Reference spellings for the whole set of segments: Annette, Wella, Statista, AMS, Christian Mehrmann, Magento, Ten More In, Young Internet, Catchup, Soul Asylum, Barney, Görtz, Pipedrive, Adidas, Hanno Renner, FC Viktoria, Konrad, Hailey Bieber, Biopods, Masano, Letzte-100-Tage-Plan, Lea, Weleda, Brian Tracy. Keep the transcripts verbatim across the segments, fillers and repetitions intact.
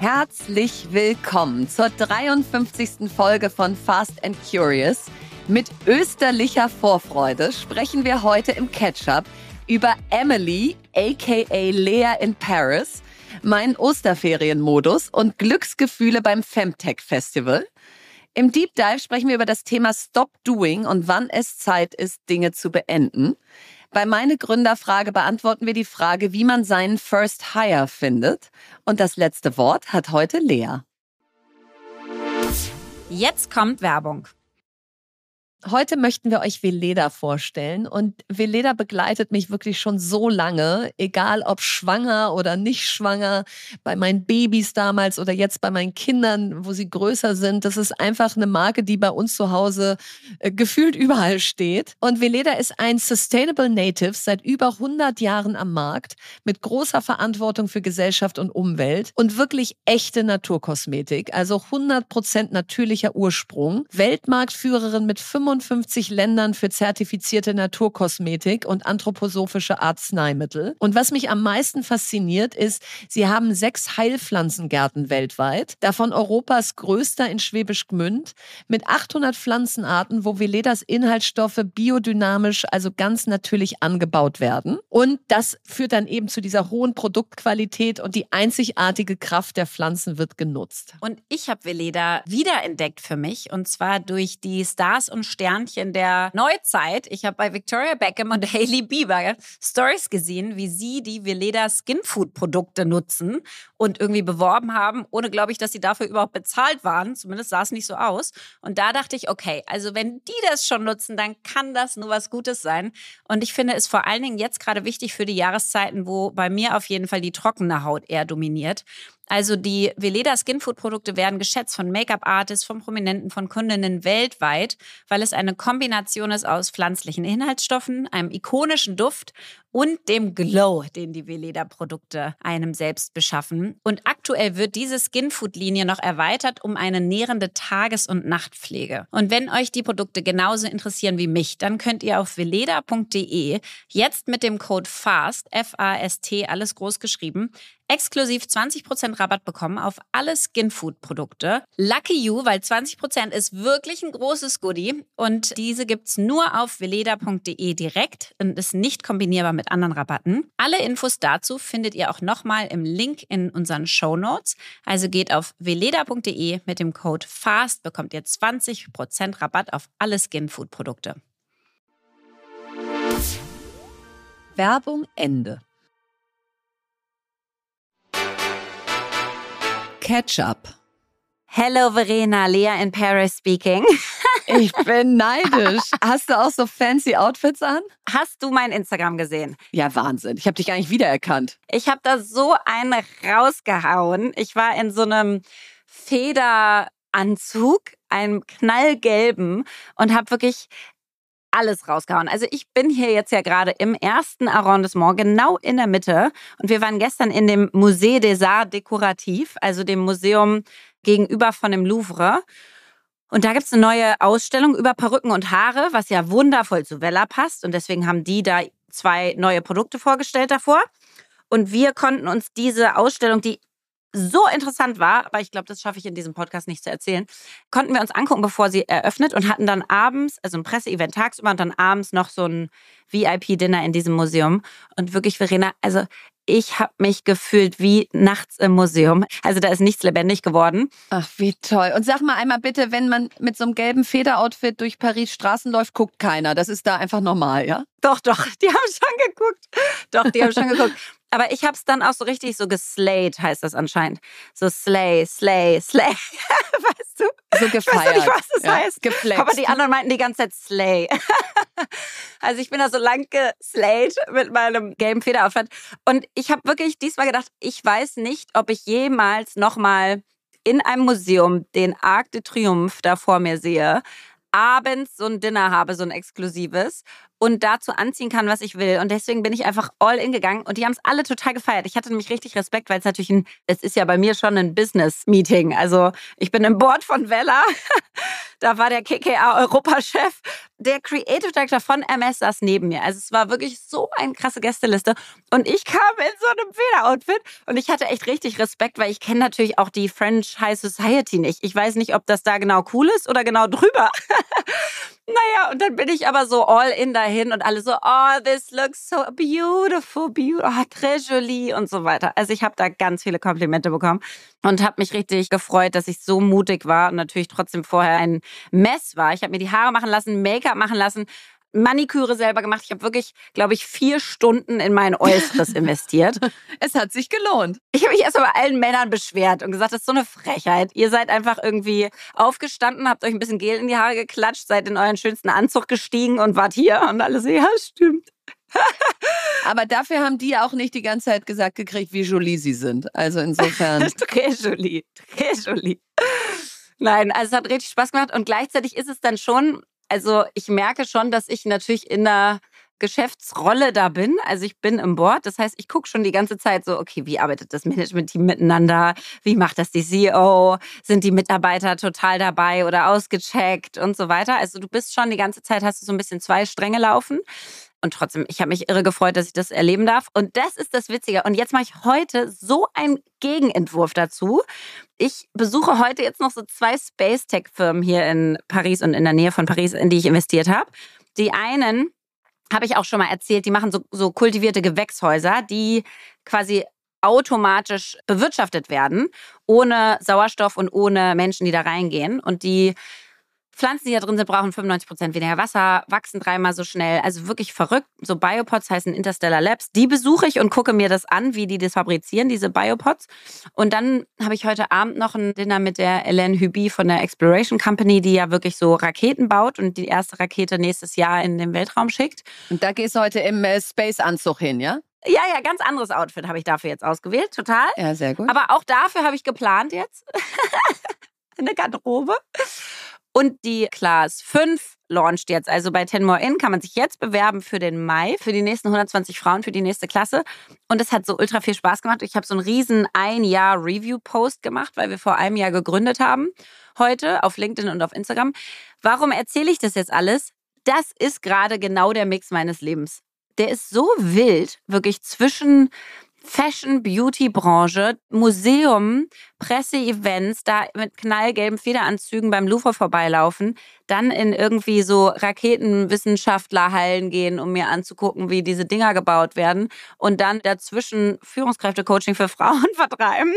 Herzlich willkommen zur dreiundfünfzigsten Folge von Fast and Curious. Mit österlicher Vorfreude sprechen wir heute im Catch-Up über Amorelie, a k a. Lea in Paris, meinen Osterferienmodus und Glücksgefühle beim femtech Festival. Im Deep Dive sprechen wir über das Thema Stop Doing und wann es Zeit ist, Dinge zu beenden. Bei meine Gründerfrage beantworten wir die Frage, wie man seinen First Hire findet. Und das letzte Wort hat heute Lea. Jetzt kommt Werbung. Heute möchten wir euch Weleda vorstellen und Weleda begleitet mich wirklich schon so lange, egal ob schwanger oder nicht schwanger, bei meinen Babys damals oder jetzt bei meinen Kindern, wo sie größer sind. Das ist einfach eine Marke, die bei uns zu Hause äh, gefühlt überall steht. Und Weleda ist ein Sustainable Native seit über hundert Jahren am Markt mit großer Verantwortung für Gesellschaft und Umwelt und wirklich echte Naturkosmetik, also hundert Prozent natürlicher Ursprung, Weltmarktführerin mit fünfundfünfzig Ländern für zertifizierte Naturkosmetik und anthroposophische Arzneimittel. Und was mich am meisten fasziniert ist, sie haben sechs Heilpflanzengärten weltweit, davon Europas größter in Schwäbisch Gmünd, mit achthundert Pflanzenarten, wo Weledas Inhaltsstoffe biodynamisch, also ganz natürlich angebaut werden. Und das führt dann eben zu dieser hohen Produktqualität und die einzigartige Kraft der Pflanzen wird genutzt. Und ich habe Weleda wiederentdeckt für mich und zwar durch die Stars und Sternchen der Neuzeit. Ich habe bei Victoria Beckham und Hailey Bieber Stories gesehen, wie sie die Weleda Skinfood-Produkte nutzen und irgendwie beworben haben, ohne, glaube ich, dass sie dafür überhaupt bezahlt waren. Zumindest sah es nicht so aus. Und da dachte ich, okay, also wenn die das schon nutzen, dann kann das nur was Gutes sein. Und ich finde es vor allen Dingen jetzt gerade wichtig für die Jahreszeiten, wo bei mir auf jeden Fall die trockene Haut eher dominiert. Also die Weleda Skinfood-Produkte werden geschätzt von Make-up-Artists, von Prominenten, von Kundinnen weltweit, weil es eine Kombination ist aus pflanzlichen Inhaltsstoffen, einem ikonischen Duft und dem Glow, den die Weleda-Produkte einem selbst beschaffen. Und aktuell wird diese Skinfood-Linie noch erweitert um eine nährende Tages- und Nachtpflege. Und wenn euch die Produkte genauso interessieren wie mich, dann könnt ihr auf weleda punkt de jetzt mit dem Code FAST, F A S T, alles groß geschrieben, exklusiv zwanzig Prozent Rabatt bekommen auf alle Skinfood-Produkte. Lucky you, weil zwanzig Prozent ist wirklich ein großes Goodie. Und diese gibt's nur auf weleda punkt de direkt und ist nicht kombinierbar mit anderen Rabatten. Alle Infos dazu findet ihr auch nochmal im Link in unseren Shownotes. Also geht auf weleda punkt de mit dem Code FAST, bekommt ihr zwanzig Prozent Rabatt auf alle Skinfood-Produkte. Werbung Ende. Catch-up. Hello Verena, Lea in Paris speaking. Ich bin neidisch. Hast du auch so fancy Outfits an? Hast du mein Instagram gesehen? Ja, Wahnsinn. Ich habe dich gar nicht wiedererkannt. Ich habe da so einen rausgehauen. Ich war in so einem Federanzug, einem knallgelben und habe wirklich alles rausgehauen. Also ich bin hier jetzt ja gerade im ersten Arrondissement, genau in der Mitte. Und wir waren gestern in dem Musée des Arts Décoratifs, also dem Museum gegenüber von dem Louvre. Und da gibt es eine neue Ausstellung über Perücken und Haare, was ja wundervoll zu Wella passt. Und deswegen haben die da zwei neue Produkte vorgestellt davor. Und wir konnten uns diese Ausstellung, die so interessant war, aber ich glaube, das schaffe ich in diesem Podcast nicht zu erzählen, konnten wir uns angucken, bevor sie eröffnet und hatten dann abends, also ein Presseevent tagsüber und dann abends noch so ein V I P-Dinner in diesem Museum. Und wirklich, Verena, also ich habe mich gefühlt wie nachts im Museum. Also da ist nichts lebendig geworden. Ach, wie toll. Und sag mal einmal bitte, wenn man mit so einem gelben Federoutfit durch Paris Straßen läuft, guckt keiner. Das ist da einfach normal, ja? Doch, doch, die haben schon geguckt. Doch, die haben schon geguckt. Aber ich habe es dann auch so richtig so geslayed, heißt das anscheinend. So slay, slay, slay. Weißt du? So gefeiert. Ich weiß nicht, was das ja heißt. Geflext. Aber die anderen meinten die ganze Zeit slay. Also ich bin da so lang geslayed mit meinem gelben Federaufwand. Und ich habe wirklich diesmal gedacht, ich weiß nicht, ob ich jemals nochmal in einem Museum den Arc de Triomphe da vor mir sehe. abends so ein Dinner habe, so ein exklusives und dazu anziehen kann, was ich will. Und deswegen bin ich einfach all in gegangen und die haben es alle total gefeiert. Ich hatte nämlich richtig Respekt, weil es natürlich ein, es ist ja bei mir schon ein Business-Meeting. Also ich bin im Board von Wella, da war der K K R-Europachef, der Creative Director von A M S saß neben mir. Also es war wirklich so eine krasse Gästeliste und ich kam in so einem Wella-Outfit und ich hatte echt richtig Respekt, weil ich kenne natürlich auch die French High Society nicht. Ich weiß nicht, ob das da genau cool ist oder genau drüber. Naja, und dann bin ich aber so all in dahin und alle so, oh, this looks so beautiful, beautiful, oh, très joli und so weiter. Also ich habe da ganz viele Komplimente bekommen und habe mich richtig gefreut, dass ich so mutig war und natürlich trotzdem vorher ein Mess war. Ich habe mir die Haare machen lassen, Make-up machen lassen, Maniküre selber gemacht. Ich habe wirklich, glaube ich, vier Stunden in mein Äußeres investiert. Es hat sich gelohnt. Ich habe mich erst mal bei allen Männern beschwert und gesagt, das ist so eine Frechheit. Ihr seid einfach irgendwie aufgestanden, habt euch ein bisschen Gel in die Haare geklatscht, seid in euren schönsten Anzug gestiegen und wart hier und alles, ja, stimmt. Aber dafür haben die auch nicht die ganze Zeit gesagt gekriegt, wie jolie sie sind. Also insofern. Très jolie, très jolie. Nein, also es hat richtig Spaß gemacht und gleichzeitig ist es dann schon... Also ich merke schon, dass ich natürlich in einer Geschäftsrolle da bin. Also ich bin im Board. Das heißt, ich gucke schon die ganze Zeit so, okay, wie arbeitet das Management-Team miteinander? Wie macht das die C E O? Sind die Mitarbeiter total dabei oder ausgecheckt und so weiter? Also du bist schon die ganze Zeit, hast du so ein bisschen zwei Stränge laufen. Und trotzdem, ich habe mich irre gefreut, dass ich das erleben darf. Und das ist das Witzige. Und jetzt mache ich heute so einen Gegenentwurf dazu. Ich besuche heute jetzt noch so zwei Space-Tech-Firmen hier in Paris und in der Nähe von Paris, in die ich investiert habe. Die einen, habe ich auch schon mal erzählt, die machen so, so kultivierte Gewächshäuser, die quasi automatisch bewirtschaftet werden, ohne Sauerstoff und ohne Menschen, die da reingehen. Und die Pflanzen, die da drin sind, brauchen fünfundneunzig Prozent weniger Wasser, wachsen dreimal so schnell. Also wirklich verrückt. So Biopods heißen Interstellar Labs. Die besuche ich und gucke mir das an, wie die das fabrizieren, diese Biopods. Und dann habe ich heute Abend noch ein Dinner mit der Ellen Hubie von der Exploration Company, die ja wirklich so Raketen baut und die erste Rakete nächstes Jahr in den Weltraum schickt. Und da gehst du heute im äh, Space-Anzug hin, ja? Ja, ja, ganz anderes Outfit habe ich dafür jetzt ausgewählt. Total. Ja, sehr gut. Aber auch dafür habe ich geplant jetzt. Eine Garderobe. Und die Class fünf launcht jetzt. Also bei Ten More In kann man sich jetzt bewerben für den Mai, für die nächsten hundertzwanzig Frauen, für die nächste Klasse. Und es hat so ultra viel Spaß gemacht. Ich habe so einen riesen Ein-Jahr-Review-Post gemacht, weil wir vor einem Jahr gegründet haben. Heute auf LinkedIn und auf Instagram. Warum erzähle ich das jetzt alles? Das ist gerade genau der Mix meines Lebens. Der ist so wild, wirklich zwischen Fashion-Beauty-Branche, Museum, Presse-Events, da mit knallgelben Federanzügen beim Louvre vorbeilaufen, dann in irgendwie so Raketenwissenschaftlerhallen gehen, um mir anzugucken, wie diese Dinger gebaut werden und dann dazwischen Führungskräfte-Coaching für Frauen vertreiben.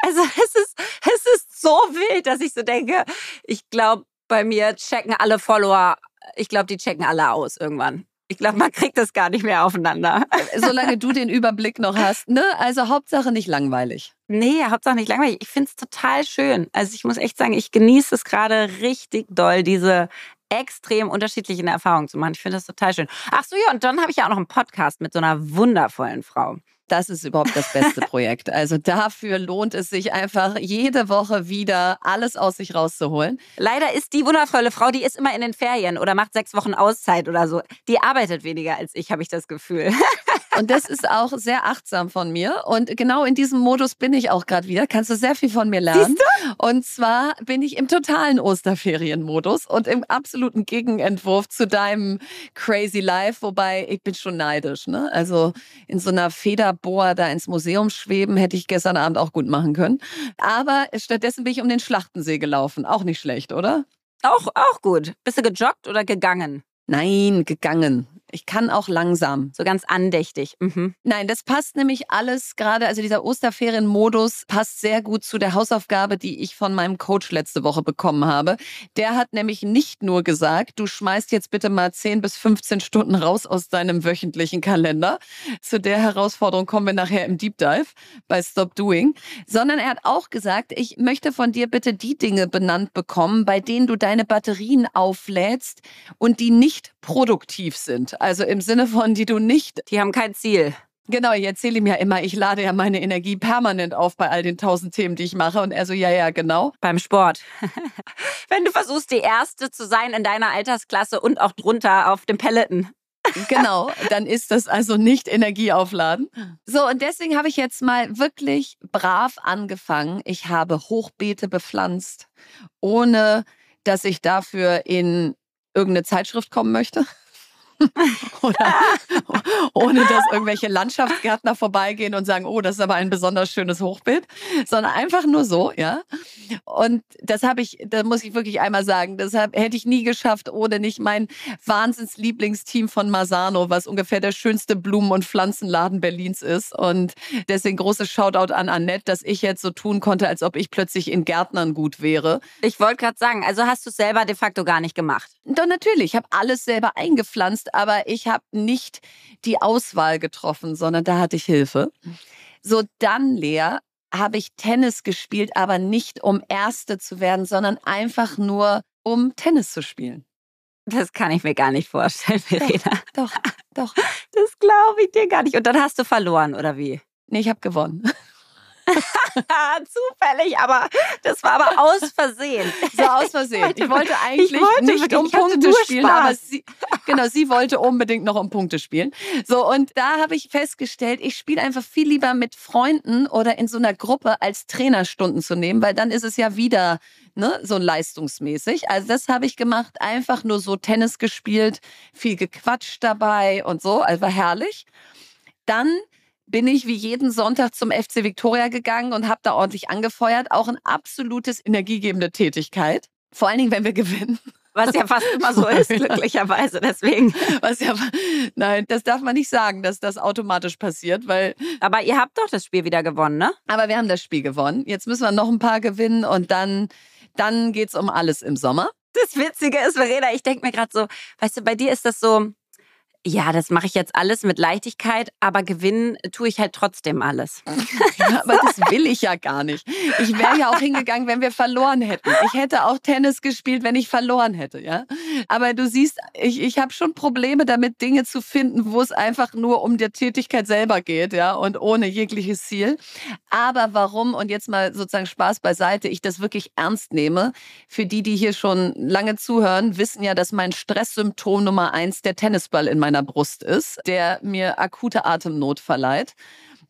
Also es ist, es ist so wild, dass ich so denke, ich glaube, bei mir checken alle Follower, ich glaube, die checken alle aus irgendwann. Ich glaube, man kriegt das gar nicht mehr aufeinander. Solange du den Überblick noch hast, ne? Also Hauptsache nicht langweilig. Nee, Hauptsache nicht langweilig. Ich finde es total schön. Also ich muss echt sagen, ich genieße es gerade richtig doll, diese extrem unterschiedlichen Erfahrungen zu machen. Ich finde das total schön. Ach so, ja, und dann habe ich ja auch noch einen Podcast mit so einer wundervollen Frau. Das ist überhaupt das beste Projekt. Also dafür lohnt es sich einfach, jede Woche wieder alles aus sich rauszuholen. Leider ist die wundervolle Frau, die ist immer in den Ferien oder macht sechs Wochen Auszeit oder so. Die arbeitet weniger als ich, habe ich das Gefühl. Und das ist auch sehr achtsam von mir. Und genau in diesem Modus bin ich auch gerade wieder. Kannst du sehr viel von mir lernen. Siehst du? Und zwar bin ich im totalen Osterferienmodus und im absoluten Gegenentwurf zu deinem Crazy Life. Wobei, ich bin schon neidisch, ne? Also in so einer Federboa da ins Museum schweben, hätte ich gestern Abend auch gut machen können. Aber stattdessen bin ich um den Schlachtensee gelaufen. Auch nicht schlecht, oder? Auch, auch gut. Bist du gejoggt oder gegangen? Nein, gegangen. Ich kann auch langsam. So ganz andächtig. Mhm. Nein, das passt nämlich alles gerade, also dieser Osterferienmodus passt sehr gut zu der Hausaufgabe, die ich von meinem Coach letzte Woche bekommen habe. Der hat nämlich nicht nur gesagt, du schmeißt jetzt bitte mal zehn bis fünfzehn Stunden raus aus deinem wöchentlichen Kalender. Zu der Herausforderung kommen wir nachher im Deep Dive bei Stop Doing. Sondern er hat auch gesagt, ich möchte von dir bitte die Dinge benannt bekommen, bei denen du deine Batterien auflädst und die nicht produktiv sind. Also im Sinne von, die du nicht... Die haben kein Ziel. Genau, ich erzähle ihm ja immer, ich lade ja meine Energie permanent auf bei all den tausend Themen, die ich mache. Und er so, ja, ja, genau. Beim Sport. Wenn du versuchst, die Erste zu sein in deiner Altersklasse und auch drunter auf dem Pelleten. Genau, dann ist das also nicht Energieaufladen. So, und deswegen habe ich jetzt mal wirklich brav angefangen. Ich habe Hochbeete bepflanzt, ohne dass ich dafür in irgendeine Zeitschrift kommen möchte. Oder ohne dass irgendwelche Landschaftsgärtner vorbeigehen und sagen, oh, das ist aber ein besonders schönes Hochbeet, sondern einfach nur so, ja. Und das habe ich, da muss ich wirklich einmal sagen, das hab, hätte ich nie geschafft, ohne nicht mein Wahnsinns-Lieblingsteam von Masano, was ungefähr der schönste Blumen- und Pflanzenladen Berlins ist. Und deswegen großes Shoutout an Annette, dass ich jetzt so tun konnte, als ob ich plötzlich in Gärtnern gut wäre. Ich wollte gerade sagen, also hast du es selber de facto gar nicht gemacht? Doch, natürlich. Ich habe alles selber eingepflanzt, aber ich habe nicht die Auswahl getroffen, sondern da hatte ich Hilfe. So, dann, Lea, habe ich Tennis gespielt, aber nicht um Erste zu werden, sondern einfach nur, um Tennis zu spielen. Das kann ich mir gar nicht vorstellen, Verena. Doch, doch. doch. Das glaube ich dir gar nicht. Und dann hast du verloren, oder wie? Nee, ich habe gewonnen. Zufällig, aber das war aber aus Versehen. So aus Versehen. Ich wollte eigentlich ich wollte nicht um Punkte spielen, Spaß. aber sie, genau, sie wollte unbedingt noch um Punkte spielen. So, und da habe ich festgestellt, ich spiele einfach viel lieber mit Freunden oder in so einer Gruppe, als Trainerstunden zu nehmen, weil dann ist es ja wieder, ne, so leistungsmäßig. Also das habe ich gemacht, einfach nur so Tennis gespielt, viel gequatscht dabei und so, also war herrlich. Dann bin ich wie jeden Sonntag zum F C Viktoria gegangen und habe da ordentlich angefeuert. Auch ein absolutes energiegebende Tätigkeit. Vor allen Dingen, wenn wir gewinnen. Was ja fast immer so ist, glücklicherweise. Deswegen. Was ja, nein, das darf man nicht sagen, dass das automatisch passiert, weil. Aber ihr habt doch das Spiel wieder gewonnen, ne? Aber wir haben das Spiel gewonnen. Jetzt müssen wir noch ein paar gewinnen und dann, dann geht's um alles im Sommer. Das Witzige ist, Verena, ich denke mir gerade so, weißt du, bei dir ist das so. Ja, das mache ich jetzt alles mit Leichtigkeit, aber gewinnen tue ich halt trotzdem alles. Ja, aber das will ich ja gar nicht. Ich wäre ja auch hingegangen, wenn wir verloren hätten. Ich hätte auch Tennis gespielt, wenn ich verloren hätte, ja. Aber du siehst, ich, ich habe schon Probleme damit, Dinge zu finden, wo es einfach nur um die Tätigkeit selber geht, ja, und ohne jegliches Ziel. Aber warum, und jetzt mal sozusagen Spaß beiseite, ich das wirklich ernst nehme, für die, die hier schon lange zuhören, wissen ja, dass mein Stresssymptom Nummer eins der Tennisball in meinem meiner Brust ist, der mir akute Atemnot verleiht,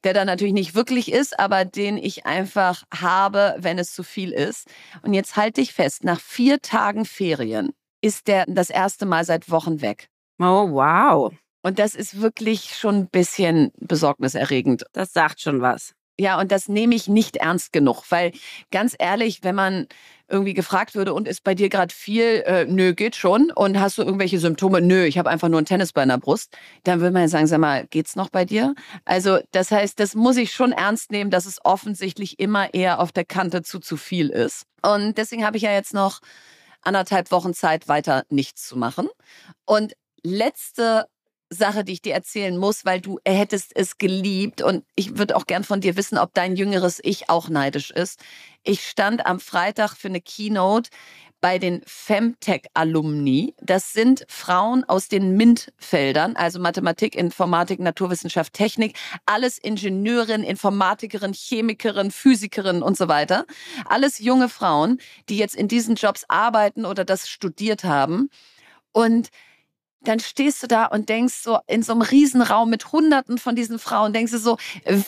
der dann natürlich nicht wirklich ist, aber den ich einfach habe, wenn es zu viel ist. Und jetzt halte ich fest, nach vier Tagen Ferien ist der das erste Mal seit Wochen weg. Oh, wow. Und das ist wirklich schon ein bisschen besorgniserregend. Das sagt schon was. Ja, und das nehme ich nicht ernst genug, weil ganz ehrlich, wenn man irgendwie gefragt würde, und ist bei dir gerade viel, äh, nö, geht schon, und hast du irgendwelche Symptome, nö, ich habe einfach nur einen Tennisball in der Brust, dann würde man ja sagen, sag mal, geht's noch bei dir? Also das heißt, das muss ich schon ernst nehmen, dass es offensichtlich immer eher auf der Kante zu zu viel ist. Und deswegen habe ich ja jetzt noch anderthalb Wochen Zeit, weiter nichts zu machen. Und letzte Sache, die ich dir erzählen muss, weil du hättest es geliebt, und ich würde auch gern von dir wissen, ob dein jüngeres Ich auch neidisch ist. Ich stand am Freitag für eine Keynote bei den femtech-Alumni. Das sind Frauen aus den MINT-Feldern, also Mathematik, Informatik, Naturwissenschaft, Technik, alles Ingenieurin, Informatikerin, Chemikerin, Physikerin und so weiter. Alles junge Frauen, die jetzt in diesen Jobs arbeiten oder das studiert haben. Und dann stehst du da und denkst so in so einem Riesenraum mit Hunderten von diesen Frauen, denkst du so,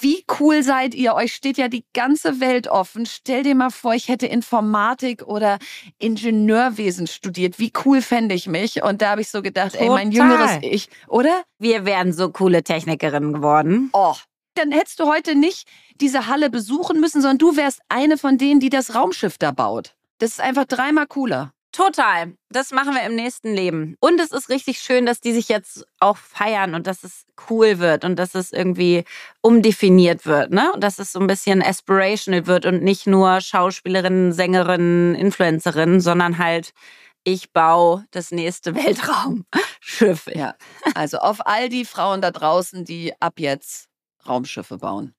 wie cool seid ihr? Euch steht ja die ganze Welt offen. Stell dir mal vor, ich hätte Informatik oder Ingenieurwesen studiert. Wie cool fände ich mich? Und da habe ich so gedacht, total. Ey, mein jüngeres Ich, oder? Wir wären so coole Technikerinnen geworden. Oh, dann hättest du heute nicht diese Halle besuchen müssen, sondern du wärst eine von denen, die das Raumschiff da baut. Das ist einfach dreimal cooler. Total. Das machen wir im nächsten Leben. Und es ist richtig schön, dass die sich jetzt auch feiern und dass es cool wird und dass es irgendwie umdefiniert wird, ne? Und dass es so ein bisschen aspirational wird und nicht nur Schauspielerinnen, Sängerinnen, Influencerinnen, sondern halt, ich baue das nächste Weltraumschiff. Ja, also auf all die Frauen da draußen, die ab jetzt Raumschiffe bauen.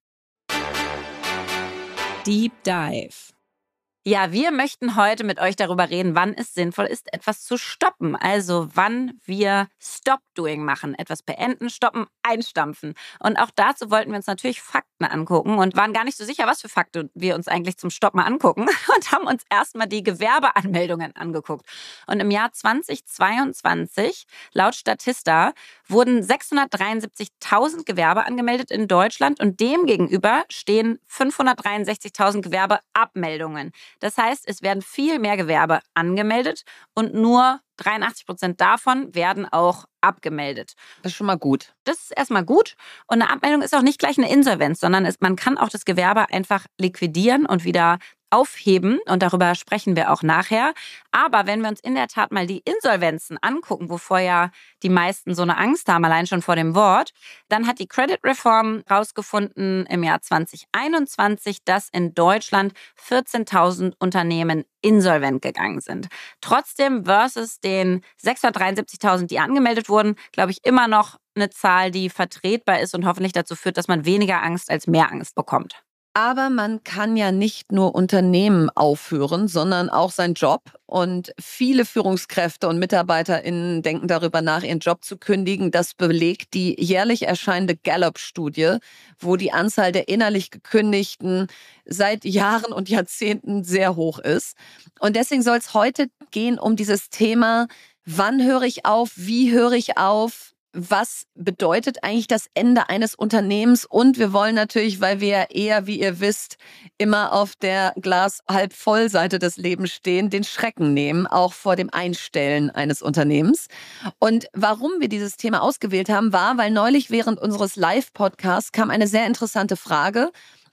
Deep Dive. Ja, wir möchten heute mit euch darüber reden, wann es sinnvoll ist, etwas zu stoppen. Also wann wir Stop-Doing machen, etwas beenden, stoppen, einstampfen. Und auch dazu wollten wir uns natürlich Fakten angucken und waren gar nicht so sicher, was für Fakten wir uns eigentlich zum Stoppen angucken und haben uns erstmal die Gewerbeanmeldungen angeguckt. Und im Jahr zweitausendzweiundzwanzig, laut Statista, wurden sechshundertdreiundsiebzigtausend Gewerbe angemeldet in Deutschland und demgegenüber stehen fünfhundertdreiundsechzigtausend Gewerbeabmeldungen. Das heißt, es werden viel mehr Gewerbe angemeldet und nur dreiundachtzig Prozent davon werden auch abgemeldet. Das ist schon mal gut. Das ist erstmal gut. Und eine Abmeldung ist auch nicht gleich eine Insolvenz, sondern ist, man kann auch das Gewerbe einfach liquidieren und wieder aufheben. Und darüber sprechen wir auch nachher. Aber wenn wir uns in der Tat mal die Insolvenzen angucken, wovor ja die meisten so eine Angst haben, allein schon vor dem Wort, dann hat die Credit Reform rausgefunden im Jahr zweitausendeinundzwanzig, dass in Deutschland vierzehntausend Unternehmen insolvent gegangen sind. Trotzdem versus den sechshundertdreiundsiebzigtausend, die angemeldet wurden, glaube ich, immer noch eine Zahl, die vertretbar ist und hoffentlich dazu führt, dass man weniger Angst als mehr Angst bekommt. Aber man kann ja nicht nur Unternehmen aufhören, sondern auch seinen Job. Und viele Führungskräfte und MitarbeiterInnen denken darüber nach, ihren Job zu kündigen. Das belegt die jährlich erscheinende Gallup-Studie, wo die Anzahl der innerlich Gekündigten seit Jahren und Jahrzehnten sehr hoch ist. Und deswegen soll es heute gehen um dieses Thema, wann höre ich auf, wie höre ich auf? Was bedeutet eigentlich das Ende eines Unternehmens? Und wir wollen natürlich, weil wir ja eher, wie ihr wisst, immer auf der Glas-halb-voll-Seite des Lebens stehen, den Schrecken nehmen, auch vor dem Einstellen eines Unternehmens. Und warum wir dieses Thema ausgewählt haben, war, weil neulich während unseres Live-Podcasts kam eine sehr interessante Frage.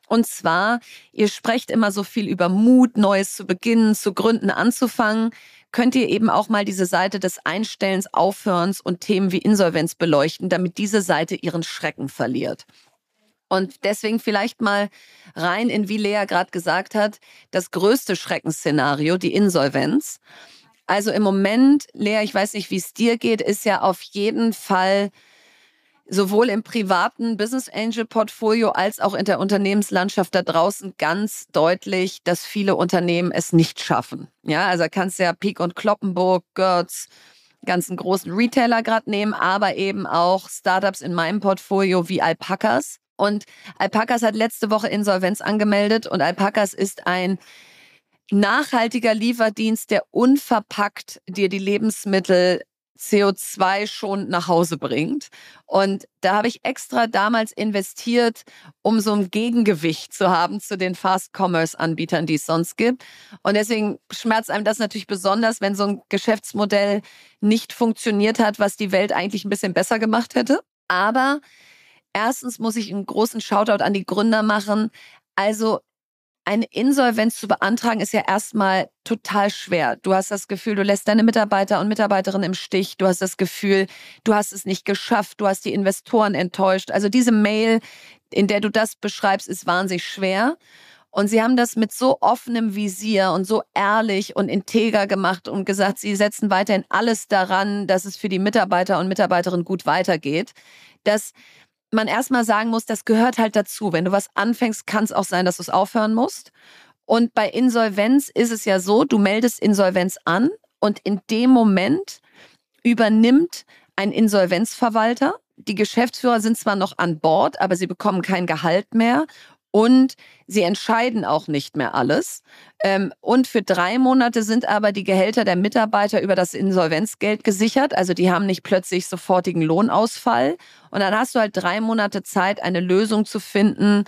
Und zwar, ihr sprecht immer so viel über Mut, Neues zu beginnen, zu gründen, anzufangen. Könnt ihr eben auch mal diese Seite des Einstellens, Aufhörens und Themen wie Insolvenz beleuchten, damit diese Seite ihren Schrecken verliert. Und deswegen vielleicht mal rein in, wie Lea gerade gesagt hat, das größte Schreckensszenario, die Insolvenz. Also im Moment, Lea, ich weiß nicht, wie es dir geht, ist ja auf jeden Fall sowohl im privaten Business Angel Portfolio als auch in der Unternehmenslandschaft da draußen ganz deutlich, dass viele Unternehmen es nicht schaffen. Ja, also da kannst du ja Peek und Kloppenburg, Görtz, ganzen großen Retailer gerade nehmen, aber eben auch Startups in meinem Portfolio wie Alpakas. Und Alpakas hat letzte Woche Insolvenz angemeldet und Alpakas ist ein nachhaltiger Lieferdienst, der unverpackt dir die Lebensmittel C O zwei schon nach Hause bringt. Und da habe ich extra damals investiert, um so ein Gegengewicht zu haben zu den Fast-Commerce-Anbietern, die es sonst gibt. Und deswegen schmerzt einem das natürlich besonders, wenn so ein Geschäftsmodell nicht funktioniert hat, was die Welt eigentlich ein bisschen besser gemacht hätte. Aber erstens muss ich einen großen Shoutout an die Gründer machen. Also eine Insolvenz zu beantragen ist ja erstmal total schwer. Du hast das Gefühl, du lässt deine Mitarbeiter und Mitarbeiterinnen im Stich. Du hast das Gefühl, du hast es nicht geschafft. Du hast die Investoren enttäuscht. Also diese Mail, in der du das beschreibst, ist wahnsinnig schwer. Und sie haben das mit so offenem Visier und so ehrlich und integer gemacht und gesagt, sie setzen weiterhin alles daran, dass es für die Mitarbeiter und Mitarbeiterinnen gut weitergeht. Dass man erstmal sagen muss, das gehört halt dazu. Wenn du was anfängst, kann es auch sein, dass du es aufhören musst. Und bei Insolvenz ist es ja so, du meldest Insolvenz an und in dem Moment übernimmt ein Insolvenzverwalter. Die Geschäftsführer sind zwar noch an Bord, aber sie bekommen kein Gehalt mehr und sie entscheiden auch nicht mehr alles. Und für drei Monate sind aber die Gehälter der Mitarbeiter über das Insolvenzgeld gesichert. Also die haben nicht plötzlich sofortigen Lohnausfall. Und dann hast du halt drei Monate Zeit, eine Lösung zu finden,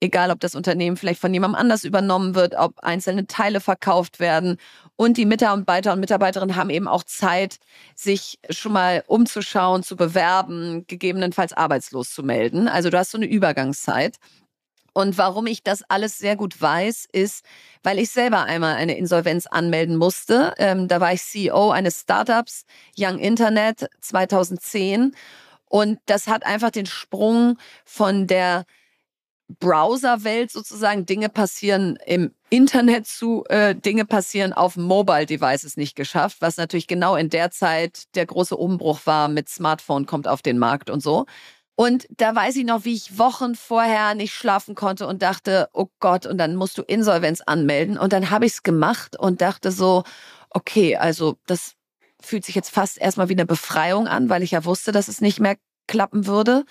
egal ob das Unternehmen vielleicht von jemandem anders übernommen wird, ob einzelne Teile verkauft werden. Und die Mitarbeiter und Mitarbeiterinnen haben eben auch Zeit, sich schon mal umzuschauen, zu bewerben, gegebenenfalls arbeitslos zu melden. Also du hast so eine Übergangszeit. Und warum ich das alles sehr gut weiß, ist, weil ich selber einmal eine Insolvenz anmelden musste. Ähm, da war ich C E O eines Startups, Young Internet, zweitausendzehn. Und das hat einfach den Sprung von der Browserwelt sozusagen, Dinge passieren im Internet zu, äh, Dinge passieren auf Mobile Devices nicht geschafft, was natürlich genau in der Zeit der große Umbruch war mit Smartphone kommt auf den Markt und so. Und da weiß ich noch, wie ich Wochen vorher nicht schlafen konnte und dachte, oh Gott, und dann musst du Insolvenz anmelden. Und dann habe ich es gemacht und dachte so, okay, also das fühlt sich jetzt fast erstmal wie eine Befreiung an, weil ich ja wusste, dass es nicht mehr klappen würde.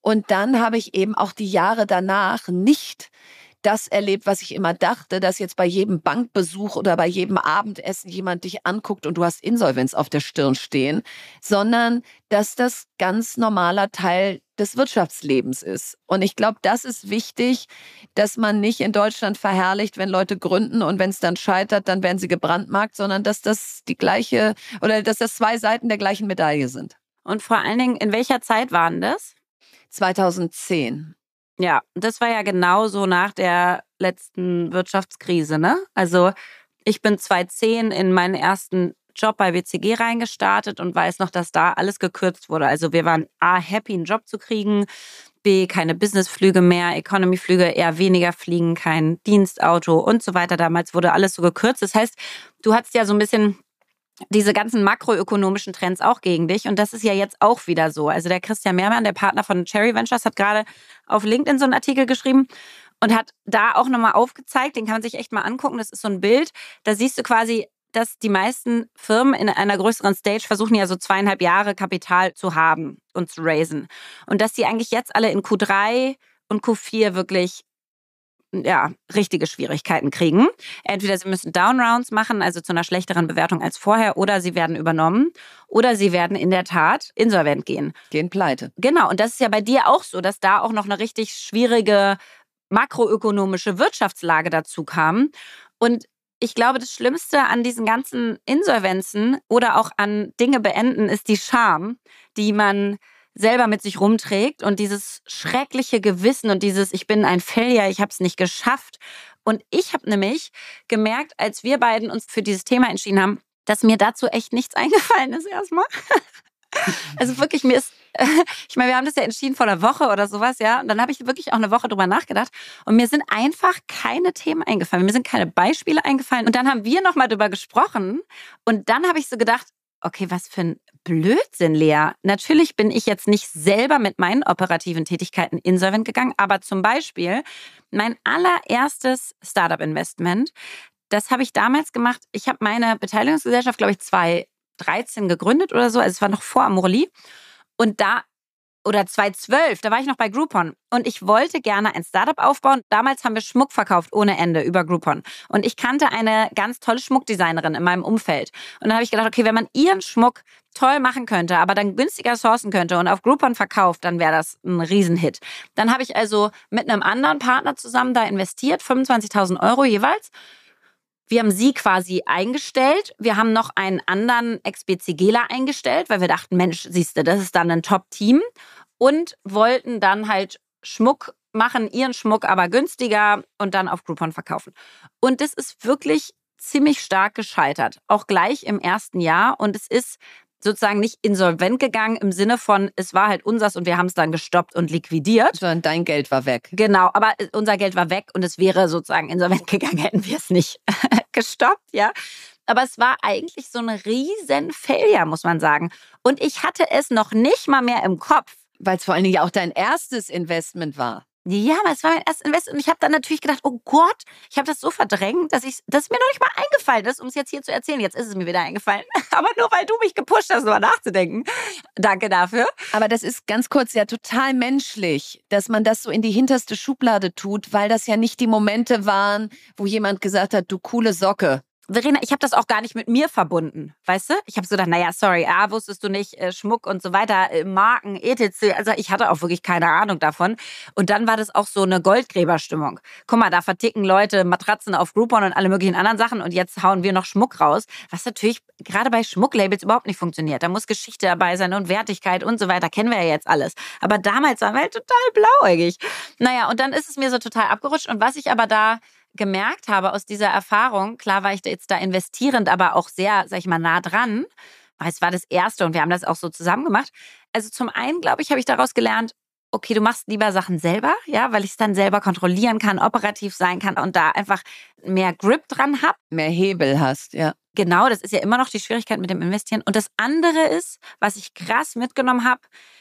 Und dann habe ich eben auch die Jahre danach nicht das erlebt, was ich immer dachte, dass jetzt bei jedem Bankbesuch oder bei jedem Abendessen jemand dich anguckt und du hast Insolvenz auf der Stirn stehen, sondern dass das ganz normaler Teil des Wirtschaftslebens ist. Und ich glaube, das ist wichtig, dass man nicht in Deutschland verherrlicht, wenn Leute gründen und wenn es dann scheitert, dann werden sie gebrandmarkt, sondern dass das die gleiche oder dass das zwei Seiten der gleichen Medaille sind. Und vor allen Dingen, in welcher Zeit waren das? zweitausendzehn. Ja, das war ja genauso nach der letzten Wirtschaftskrise, ne? Also ich bin zweitausendzehn in meinen ersten Job bei W C G reingestartet und weiß noch, dass da alles gekürzt wurde. Also wir waren A, happy, einen Job zu kriegen, B, keine Businessflüge mehr, Economy-Flüge eher weniger fliegen, kein Dienstauto und so weiter. Damals wurde alles so gekürzt. Das heißt, du hattest ja so ein bisschen diese ganzen makroökonomischen Trends auch gegen dich. Und das ist ja jetzt auch wieder so. Also der Christian Mehrmann, der Partner von Cherry Ventures, hat gerade auf LinkedIn so einen Artikel geschrieben und hat da auch nochmal aufgezeigt, den kann man sich echt mal angucken, das ist so ein Bild, da siehst du quasi, dass die meisten Firmen in einer größeren Stage versuchen ja so zweieinhalb Jahre Kapital zu haben und zu raisen. Und dass die eigentlich jetzt alle in Q drei und Q vier wirklich ja, richtige Schwierigkeiten kriegen. Entweder sie müssen Downrounds machen, also zu einer schlechteren Bewertung als vorher, oder sie werden übernommen, oder sie werden in der Tat insolvent gehen. Gehen pleite. Genau, und das ist ja bei dir auch so, dass da auch noch eine richtig schwierige makroökonomische Wirtschaftslage dazu kam. Und ich glaube, das Schlimmste an diesen ganzen Insolvenzen oder auch an Dinge beenden ist die Scham, die man selber mit sich rumträgt und dieses schreckliche Gewissen und dieses, ich bin ein Failure, ich habe es nicht geschafft. Und ich habe nämlich gemerkt, als wir beiden uns für dieses Thema entschieden haben, dass mir dazu echt nichts eingefallen ist erstmal. Also wirklich, mir ist, ich meine, wir haben das ja entschieden vor einer Woche oder sowas, ja. Und dann habe ich wirklich auch eine Woche drüber nachgedacht. Und mir sind einfach keine Themen eingefallen. Mir sind keine Beispiele eingefallen. Und dann haben wir nochmal drüber gesprochen. Und dann habe ich so gedacht, okay, was für ein Blödsinn, Lea. Natürlich bin ich jetzt nicht selber mit meinen operativen Tätigkeiten insolvent gegangen, aber zum Beispiel mein allererstes Startup-Investment, das habe ich damals gemacht. Ich habe meine Beteiligungsgesellschaft, glaube ich, zweitausenddreizehn gegründet oder so. Also es war noch vor Amorelie. Und da, oder zweitausendzwölf, da war ich noch bei Groupon. Und ich wollte gerne ein Startup aufbauen. Damals haben wir Schmuck verkauft ohne Ende über Groupon. Und ich kannte eine ganz tolle Schmuckdesignerin in meinem Umfeld. Und dann habe ich gedacht, okay, wenn man ihren Schmuck toll machen könnte, aber dann günstiger sourcen könnte und auf Groupon verkauft, dann wäre das ein Riesenhit. Dann habe ich also mit einem anderen Partner zusammen da investiert, fünfundzwanzigtausend Euro jeweils. Wir haben sie quasi eingestellt. Wir haben noch einen anderen Ex-BCGler eingestellt, weil wir dachten, Mensch, siehst du, das ist dann ein Top-Team. Und wollten dann halt Schmuck machen, ihren Schmuck aber günstiger und dann auf Groupon verkaufen. Und das ist wirklich ziemlich stark gescheitert, auch gleich im ersten Jahr. Und es ist sozusagen nicht insolvent gegangen im Sinne von, es war halt unseres und wir haben es dann gestoppt und liquidiert. Sondern dein Geld war weg. Genau, aber unser Geld war weg und es wäre sozusagen insolvent gegangen, hätten wir es nicht gestoppt, ja. Aber es war eigentlich so eine riesen Failure, muss man sagen. Und ich hatte es noch nicht mal mehr im Kopf. Weil es vor allen Dingen auch dein erstes Investment war. Ja, aber es war mein erstes Investment. Und ich habe dann natürlich gedacht, oh Gott, ich habe das so verdrängt, dass ich, dass es mir noch nicht mal eingefallen ist, um es jetzt hier zu erzählen. Jetzt ist es mir wieder eingefallen. Aber nur, weil du mich gepusht hast, darüber nachzudenken. Danke dafür. Aber das ist ganz kurz ja total menschlich, dass man das so in die hinterste Schublade tut, weil das ja nicht die Momente waren, wo jemand gesagt hat, du coole Socke. Verena, ich habe das auch gar nicht mit mir verbunden, weißt du? Ich habe so gedacht, naja, sorry, ah, wusstest du nicht, Schmuck und so weiter, Marken, et cetera. Also ich hatte auch wirklich keine Ahnung davon. Und dann war das auch so eine Goldgräberstimmung. Guck mal, da verticken Leute Matratzen auf Groupon und alle möglichen anderen Sachen und jetzt hauen wir noch Schmuck raus, was natürlich gerade bei Schmucklabels überhaupt nicht funktioniert. Da muss Geschichte dabei sein und Wertigkeit und so weiter, kennen wir ja jetzt alles. Aber damals waren wir halt total blauäugig. Naja, und dann ist es mir so total abgerutscht. Und was ich aber da gemerkt habe aus dieser Erfahrung, klar war ich da jetzt da investierend, aber auch sehr, sag ich mal, nah dran, weil es war das Erste und wir haben das auch so zusammen gemacht. Also zum einen, glaube ich, habe ich daraus gelernt, okay, du machst lieber Sachen selber, ja, weil ich es dann selber kontrollieren kann, operativ sein kann und da einfach mehr Grip dran habe. Mehr Hebel hast, ja. Genau, das ist ja immer noch die Schwierigkeit mit dem Investieren. Und das andere ist, was ich krass mitgenommen habe,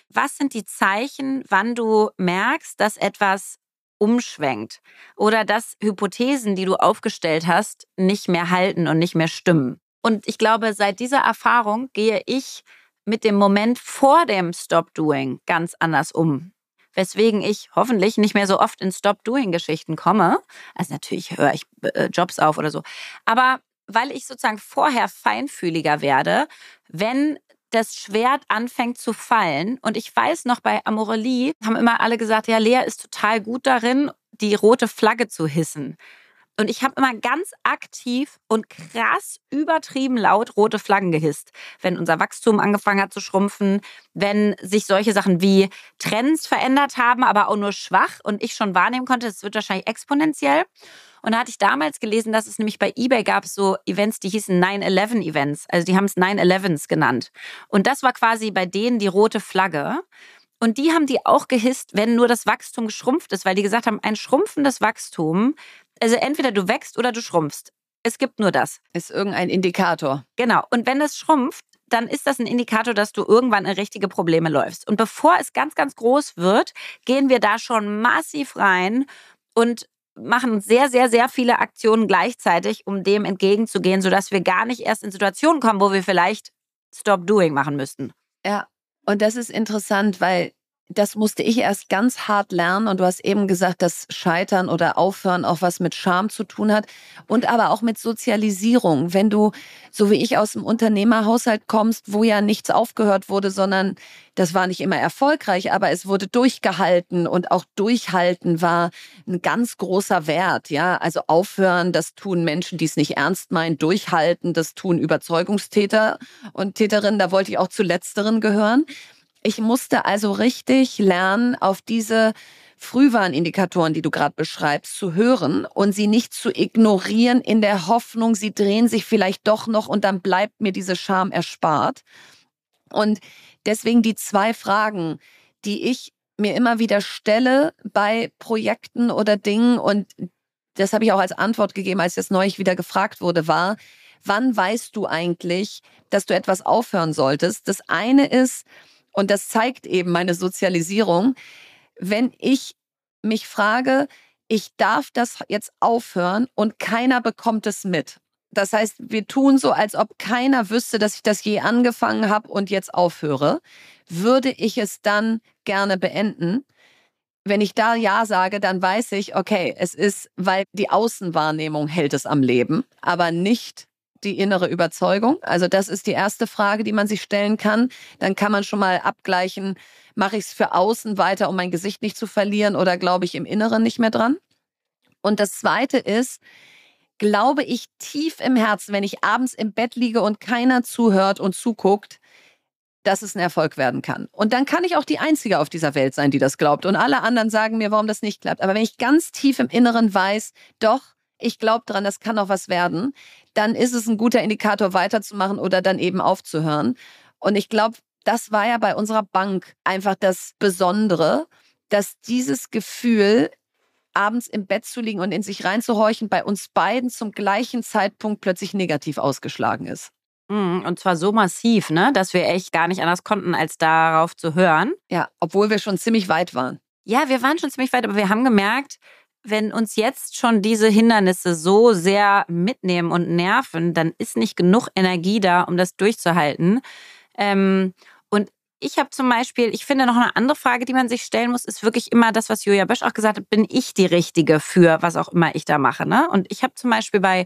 was sind die Zeichen, wann du merkst, dass etwas umschwenkt oder dass Hypothesen, die du aufgestellt hast, nicht mehr halten und nicht mehr stimmen. Und ich glaube, seit dieser Erfahrung gehe ich mit dem Moment vor dem Stop-Doing ganz anders um. Weswegen ich hoffentlich nicht mehr so oft in Stop-Doing-Geschichten komme. Also natürlich höre ich Jobs auf oder so. Aber weil ich sozusagen vorher feinfühliger werde, wenn das Schwert anfängt zu fallen. Und ich weiß noch, bei Amorelie haben immer alle gesagt, ja, Lea ist total gut darin, die rote Flagge zu hissen. Und ich habe immer ganz aktiv und krass übertrieben laut rote Flaggen gehisst. Wenn unser Wachstum angefangen hat zu schrumpfen, wenn sich solche Sachen wie Trends verändert haben, aber auch nur schwach und ich schon wahrnehmen konnte, es wird wahrscheinlich exponentiell. Und da hatte ich damals gelesen, dass es nämlich bei eBay gab so Events, die hießen nine eleven Events. Also die haben es nine elevens genannt. Und das war quasi bei denen die rote Flagge. Und die haben die auch gehisst, wenn nur das Wachstum geschrumpft ist, weil die gesagt haben, ein schrumpfendes Wachstum, also entweder du wächst oder du schrumpfst. Es gibt nur das. Ist irgendein Indikator. Genau. Und wenn das schrumpft, dann ist das ein Indikator, dass du irgendwann in richtige Probleme läufst. Und bevor es ganz, ganz groß wird, gehen wir da schon massiv rein und machen sehr, sehr, sehr viele Aktionen gleichzeitig, um dem entgegenzugehen, sodass wir gar nicht erst in Situationen kommen, wo wir vielleicht Stop Doing machen müssten. Ja, und das ist interessant, weil das musste ich erst ganz hart lernen. Und du hast eben gesagt, dass Scheitern oder Aufhören auch was mit Scham zu tun hat und aber auch mit Sozialisierung. Wenn du, so wie ich, aus dem Unternehmerhaushalt kommst, wo ja nichts aufgehört wurde, sondern das war nicht immer erfolgreich, aber es wurde durchgehalten und auch durchhalten war ein ganz großer Wert. Ja, also aufhören, das tun Menschen, die es nicht ernst meinen, durchhalten, das tun Überzeugungstäter und Täterinnen. Da wollte ich auch zu Letzteren gehören. Ich musste also richtig lernen, auf diese Frühwarnindikatoren, die du gerade beschreibst, zu hören und sie nicht zu ignorieren in der Hoffnung, sie drehen sich vielleicht doch noch und dann bleibt mir diese Scham erspart. Und deswegen die zwei Fragen, die ich mir immer wieder stelle bei Projekten oder Dingen, und das habe ich auch als Antwort gegeben, als das neulich wieder gefragt wurde, war: Wann weißt du eigentlich, dass du etwas aufhören solltest? Das eine ist, und das zeigt eben meine Sozialisierung, wenn ich mich frage, ich darf das jetzt aufhören und keiner bekommt es mit. Das heißt, wir tun so, als ob keiner wüsste, dass ich das je angefangen habe und jetzt aufhöre. Würde ich es dann gerne beenden? Wenn ich da Ja sage, dann weiß ich, okay, es ist, weil die Außenwahrnehmung hält es am Leben, aber nicht die innere Überzeugung. Also das ist die erste Frage, die man sich stellen kann. Dann kann man schon mal abgleichen, mache ich es für außen weiter, um mein Gesicht nicht zu verlieren, oder glaube ich im Inneren nicht mehr dran? Und das Zweite ist, glaube ich tief im Herzen, wenn ich abends im Bett liege und keiner zuhört und zuguckt, dass es ein Erfolg werden kann. Und dann kann ich auch die Einzige auf dieser Welt sein, die das glaubt. Und alle anderen sagen mir, warum das nicht klappt. Aber wenn ich ganz tief im Inneren weiß, doch, ich glaube dran, das kann auch was werden, dann ist es ein guter Indikator, weiterzumachen oder dann eben aufzuhören. Und ich glaube, das war ja bei unserer Bank einfach das Besondere, dass dieses Gefühl, abends im Bett zu liegen und in sich reinzuhorchen, bei uns beiden zum gleichen Zeitpunkt plötzlich negativ ausgeschlagen ist. Und zwar so massiv, ne, dass wir echt gar nicht anders konnten, als darauf zu hören. Ja, obwohl wir schon ziemlich weit waren. Ja, wir waren schon ziemlich weit, aber wir haben gemerkt, wenn uns jetzt schon diese Hindernisse so sehr mitnehmen und nerven, dann ist nicht genug Energie da, um das durchzuhalten. Ähm, und ich habe zum Beispiel, ich finde noch eine andere Frage, die man sich stellen muss, ist wirklich immer das, was Julia Bösch auch gesagt hat: Bin ich die Richtige für was auch immer ich da mache? Ne? Und ich habe zum Beispiel bei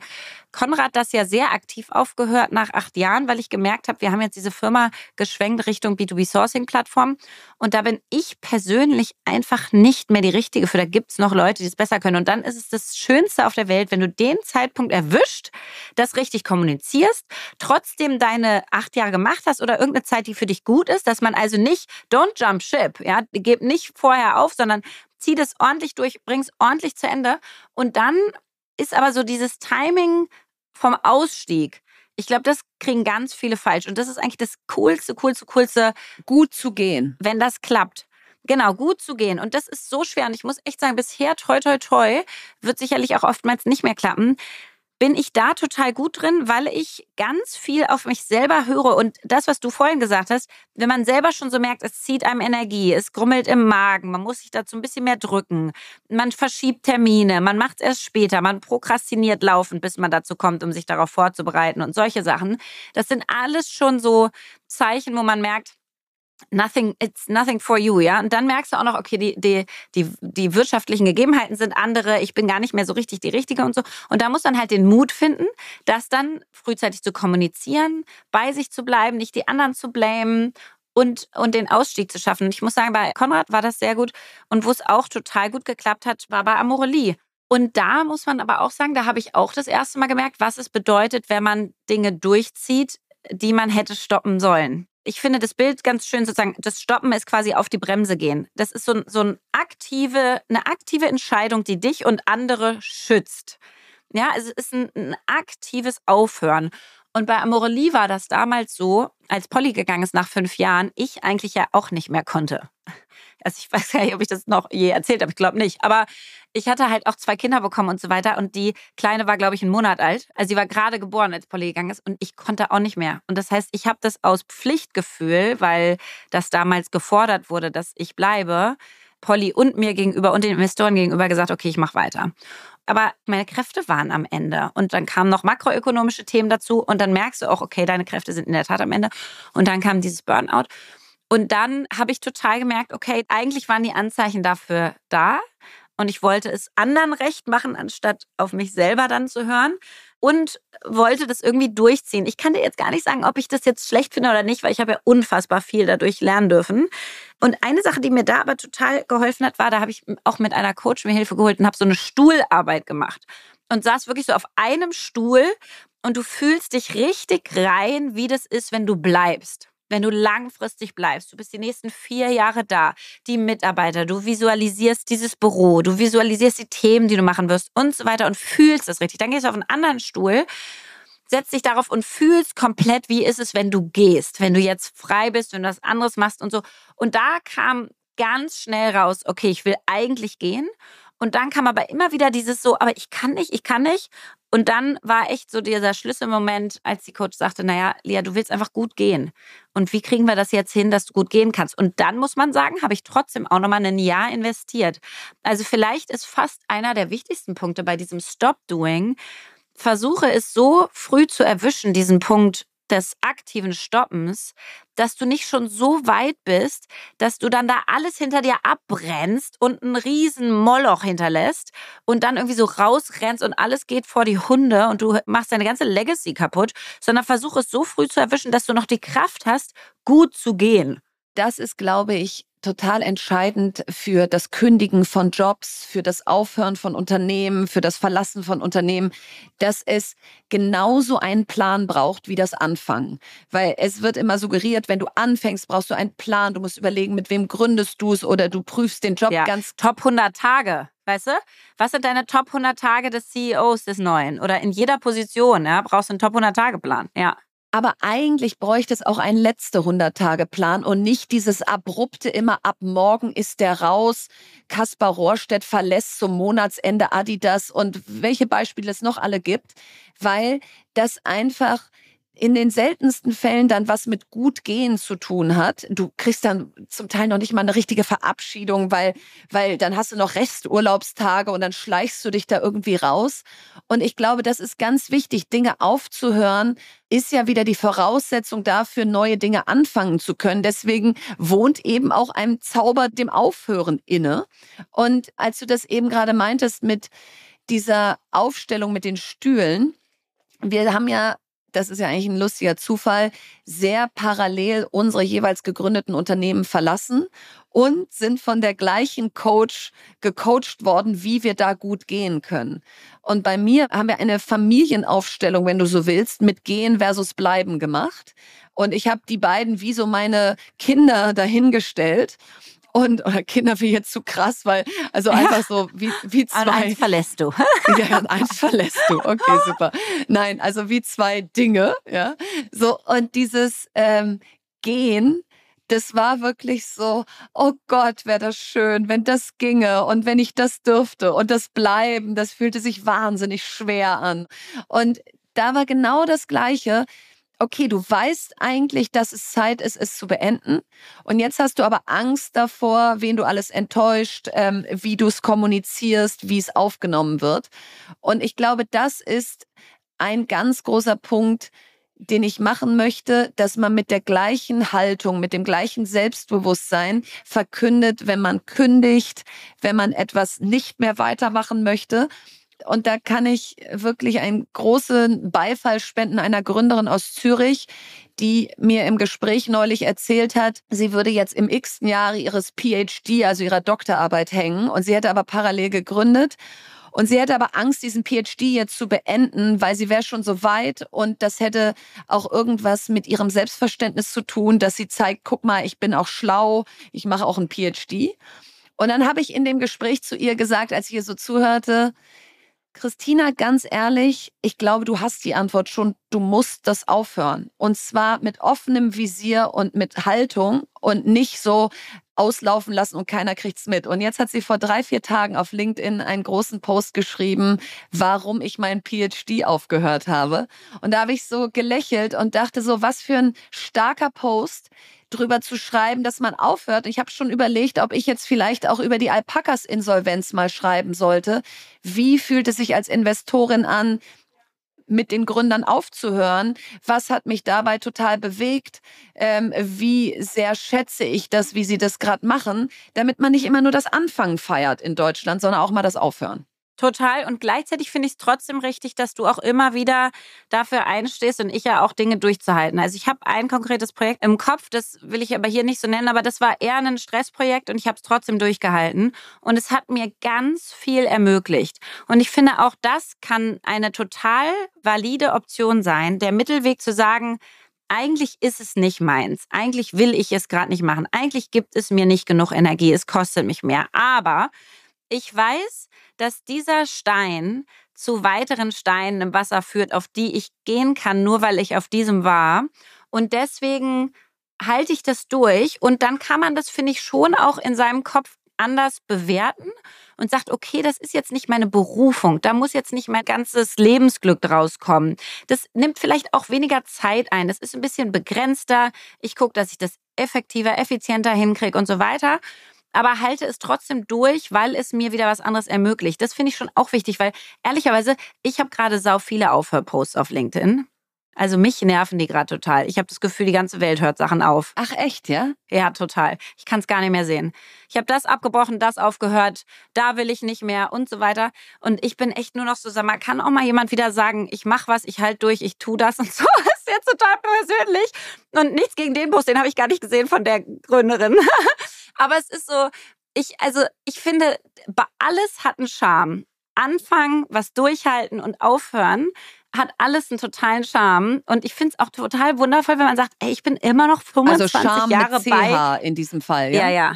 Konrad das ja sehr aktiv aufgehört nach acht Jahren, weil ich gemerkt habe, wir haben jetzt diese Firma geschwenkt Richtung B zwei B Sourcing Plattform, und da bin ich persönlich einfach nicht mehr die Richtige für. Da gibt es noch Leute, die es besser können, und dann ist es das Schönste auf der Welt, wenn du den Zeitpunkt erwischt, das richtig kommunizierst, trotzdem deine acht Jahre gemacht hast oder irgendeine Zeit, die für dich gut ist, dass man also nicht, don't jump ship, ja, gib nicht vorher auf, sondern zieh das ordentlich durch, bring es ordentlich zu Ende, und dann ist aber so dieses Timing vom Ausstieg. Ich glaube, das kriegen ganz viele falsch. Und das ist eigentlich das Coolste, Coolste, Coolste. Gut zu gehen. Wenn das klappt. Genau, gut zu gehen. Und das ist so schwer. Und ich muss echt sagen, bisher, toi, toi, toi, wird sicherlich auch oftmals nicht mehr klappen. bin ich da total gut drin, weil ich ganz viel auf mich selber höre. Und das, was du vorhin gesagt hast, wenn man selber schon so merkt, es zieht einem Energie, es grummelt im Magen, man muss sich dazu ein bisschen mehr drücken, man verschiebt Termine, man macht es erst später, man prokrastiniert laufend, bis man dazu kommt, um sich darauf vorzubereiten und solche Sachen. Das sind alles schon so Zeichen, wo man merkt, Nothing, it's nothing for you, ja. Und dann merkst du auch noch, okay, die, die, die, die wirtschaftlichen Gegebenheiten sind andere, ich bin gar nicht mehr so richtig die Richtige und so. Und da muss man halt den Mut finden, das dann frühzeitig zu kommunizieren, bei sich zu bleiben, nicht die anderen zu blamen und, und den Ausstieg zu schaffen. Und ich muss sagen, bei Konrad war das sehr gut. Und wo es auch total gut geklappt hat, war bei Amorelie. Und da muss man aber auch sagen, da habe ich auch das erste Mal gemerkt, was es bedeutet, wenn man Dinge durchzieht, die man hätte stoppen sollen. Ich finde das Bild ganz schön sozusagen, das Stoppen ist quasi auf die Bremse gehen. Das ist so, ein, so ein aktive, eine aktive Entscheidung, die dich und andere schützt. Ja, es ist ein, ein aktives Aufhören. Und bei Amorelie war das damals so, als Polly gegangen ist nach fünf Jahren, ich eigentlich ja auch nicht mehr konnte. Also ich weiß gar nicht, ob ich das noch je erzählt habe, ich glaube nicht. Aber ich hatte halt auch zwei Kinder bekommen und so weiter. Und die Kleine war, glaube ich, einen Monat alt. Also sie war gerade geboren, als Polly gegangen ist. Und ich konnte auch nicht mehr. Und das heißt, ich habe das aus Pflichtgefühl, weil das damals gefordert wurde, dass ich bleibe, Polly und mir gegenüber und den Investoren gegenüber gesagt, okay, ich mache weiter. Aber meine Kräfte waren am Ende. Und dann kamen noch makroökonomische Themen dazu. Und dann merkst du auch, okay, deine Kräfte sind in der Tat am Ende. Und dann kam dieses Burnout. Und dann habe ich total gemerkt, okay, eigentlich waren die Anzeichen dafür da. Und ich wollte es anderen recht machen, anstatt auf mich selber dann zu hören. Und wollte das irgendwie durchziehen. Ich kann dir jetzt gar nicht sagen, ob ich das jetzt schlecht finde oder nicht, weil ich habe ja unfassbar viel dadurch lernen dürfen. Und eine Sache, die mir da aber total geholfen hat, war, da habe ich auch mit einer Coach mir Hilfe geholt und habe so eine Stuhlarbeit gemacht. Und saß wirklich so auf einem Stuhl und du fühlst dich richtig rein, wie das ist, wenn du bleibst. Wenn du langfristig bleibst, du bist die nächsten vier Jahre da, die Mitarbeiter, du visualisierst dieses Büro, du visualisierst die Themen, die du machen wirst und so weiter und fühlst das richtig. Dann gehst du auf einen anderen Stuhl, setzt dich darauf und fühlst komplett, wie ist es, wenn du gehst, wenn du jetzt frei bist, wenn du was anderes machst und so. Und da kam ganz schnell raus, okay, ich will eigentlich gehen. Und dann kam aber immer wieder dieses so, aber ich kann nicht, ich kann nicht. Und dann war echt so dieser Schlüsselmoment, als die Coach sagte, naja, Lia, du willst einfach gut gehen. Und wie kriegen wir das jetzt hin, dass du gut gehen kannst? Und dann muss man sagen, habe ich trotzdem auch nochmal ein Jahr investiert. Also vielleicht ist fast einer der wichtigsten Punkte bei diesem Stop-Doing, versuche es so früh zu erwischen, diesen Punkt des aktiven Stoppens, dass du nicht schon so weit bist, dass du dann da alles hinter dir abbrennst und einen riesen Moloch hinterlässt und dann irgendwie so rausrennst und alles geht vor die Hunde und du machst deine ganze Legacy kaputt, sondern versuch es so früh zu erwischen, dass du noch die Kraft hast, gut zu gehen. Das ist, glaube ich, total entscheidend für das Kündigen von Jobs, für das Aufhören von Unternehmen, für das Verlassen von Unternehmen, dass es genauso einen Plan braucht wie das Anfangen. Weil es wird immer suggeriert, wenn du anfängst, brauchst du einen Plan, du musst überlegen, mit wem gründest du es oder du prüfst den Job ja. ganz... Top hundert Tage, weißt du? Was sind deine Top hundert Tage des C E Os des Neuen? Oder in jeder Position, ja, brauchst du einen Top hundert Tage Plan, ja. Aber eigentlich bräuchte es auch einen letzte hundert Tage Plan und nicht dieses abrupte immer ab morgen ist der raus, Kaspar Rohrstedt verlässt zum Monatsende Adidas und welche Beispiele es noch alle gibt, weil das einfach in den seltensten Fällen dann was mit gut gehen zu tun hat. Du kriegst dann zum Teil noch nicht mal eine richtige Verabschiedung, weil, weil dann hast du noch Resturlaubstage und dann schleichst du dich da irgendwie raus. Und ich glaube, das ist ganz wichtig. Dinge aufzuhören ist ja wieder die Voraussetzung dafür, neue Dinge anfangen zu können. Deswegen wohnt eben auch einem Zauber dem Aufhören inne. Und als du das eben gerade meintest mit dieser Aufstellung mit den Stühlen, wir haben ja, das ist ja eigentlich ein lustiger Zufall, sehr parallel unsere jeweils gegründeten Unternehmen verlassen und sind von der gleichen Coach gecoacht worden, wie wir da gut gehen können. Und bei mir haben wir eine Familienaufstellung, wenn du so willst, mit Gehen versus Bleiben gemacht. Und ich habe die beiden wie so meine Kinder dahingestellt. Und, oder Kinder wie jetzt zu krass, weil, also einfach so wie, wie zwei. Und eins verlässt du. Ja, und eins verlässt du. Okay, super. Nein, also wie zwei Dinge, ja. So, und dieses ähm, Gehen, das war wirklich so, oh Gott, wäre das schön, wenn das ginge und wenn ich das dürfte und das Bleiben, das fühlte sich wahnsinnig schwer an. Und da war genau das Gleiche. Okay, du weißt eigentlich, dass es Zeit ist, es zu beenden. Und jetzt hast du aber Angst davor, wen du alles enttäuscht, ähm, wie du es kommunizierst, wie es aufgenommen wird. Und ich glaube, das ist ein ganz großer Punkt, den ich machen möchte, dass man mit der gleichen Haltung, mit dem gleichen Selbstbewusstsein verkündet, wenn man kündigt, wenn man etwas nicht mehr weitermachen möchte. Und da kann ich wirklich einen großen Beifall spenden einer Gründerin aus Zürich, die mir im Gespräch neulich erzählt hat, sie würde jetzt im x-ten Jahre ihres P H D, also ihrer Doktorarbeit, hängen. Und sie hätte aber parallel gegründet. Und sie hätte aber Angst, diesen P H D jetzt zu beenden, weil sie wäre schon so weit und das hätte auch irgendwas mit ihrem Selbstverständnis zu tun, dass sie zeigt, guck mal, ich bin auch schlau, ich mache auch einen P H D. Und dann habe ich in dem Gespräch zu ihr gesagt, als ich ihr so zuhörte, Christina, ganz ehrlich, ich glaube, du hast die Antwort schon. Du musst das aufhören. Und zwar mit offenem Visier und mit Haltung und nicht so auslaufen lassen und keiner kriegt's mit. Und jetzt hat sie vor drei, vier Tagen auf LinkedIn einen großen Post geschrieben, warum ich meinen P H D aufgehört habe. Und da habe ich so gelächelt und dachte so, was für ein starker Post, drüber zu schreiben, dass man aufhört. Ich habe schon überlegt, ob ich jetzt vielleicht auch über die Alpakas-Insolvenz mal schreiben sollte. Wie fühlt es sich als Investorin an, mit den Gründern aufzuhören? Was hat mich dabei total bewegt? Ähm, wie sehr schätze ich das, wie sie das gerade machen? Damit man nicht immer nur das Anfangen feiert in Deutschland, sondern auch mal das Aufhören. Total. Und gleichzeitig finde ich es trotzdem richtig, dass du auch immer wieder dafür einstehst und ich ja auch Dinge durchzuhalten. Also ich habe ein konkretes Projekt im Kopf, das will ich aber hier nicht so nennen, aber das war eher ein Stressprojekt und ich habe es trotzdem durchgehalten. Und es hat mir ganz viel ermöglicht. Und ich finde, auch das kann eine total valide Option sein, der Mittelweg zu sagen, eigentlich ist es nicht meins. Eigentlich will ich es gerade nicht machen. Eigentlich gibt es mir nicht genug Energie. Es kostet mich mehr. Aber ich weiß, dass dieser Stein zu weiteren Steinen im Wasser führt, auf die ich gehen kann, nur weil ich auf diesem war. Und deswegen halte ich das durch. Und dann kann man das, finde ich, schon auch in seinem Kopf anders bewerten und sagt, okay, das ist jetzt nicht meine Berufung. Da muss jetzt nicht mein ganzes Lebensglück draus kommen. Das nimmt vielleicht auch weniger Zeit ein. Das ist ein bisschen begrenzter. Ich gucke, dass ich das effektiver, effizienter hinkriege und so weiter. Aber halte es trotzdem durch, weil es mir wieder was anderes ermöglicht. Das finde ich schon auch wichtig, weil ehrlicherweise, ich habe gerade sau viele Aufhörposts auf LinkedIn. Also mich nerven die gerade total. Ich habe das Gefühl, die ganze Welt hört Sachen auf. Ach echt, ja? Ja, total. Ich kann es gar nicht mehr sehen. Ich habe das abgebrochen, das aufgehört, da will ich nicht mehr und so weiter. Und ich bin echt nur noch so, sag mal, kann auch mal jemand wieder sagen, ich mache was, ich halte durch, ich tue das und so. Das ist jetzt total persönlich. Und nichts gegen den Post, den habe ich gar nicht gesehen von der Gründerin. Aber es ist so, ich, also ich finde, alles hat einen Charme. Anfangen, was durchhalten und aufhören, hat alles einen totalen Charme. Und ich finde es auch total wundervoll, wenn man sagt, ey, ich bin immer noch fünfundzwanzig also Charme Jahre mit C H bei. In diesem Fall, ja? Ja, ja.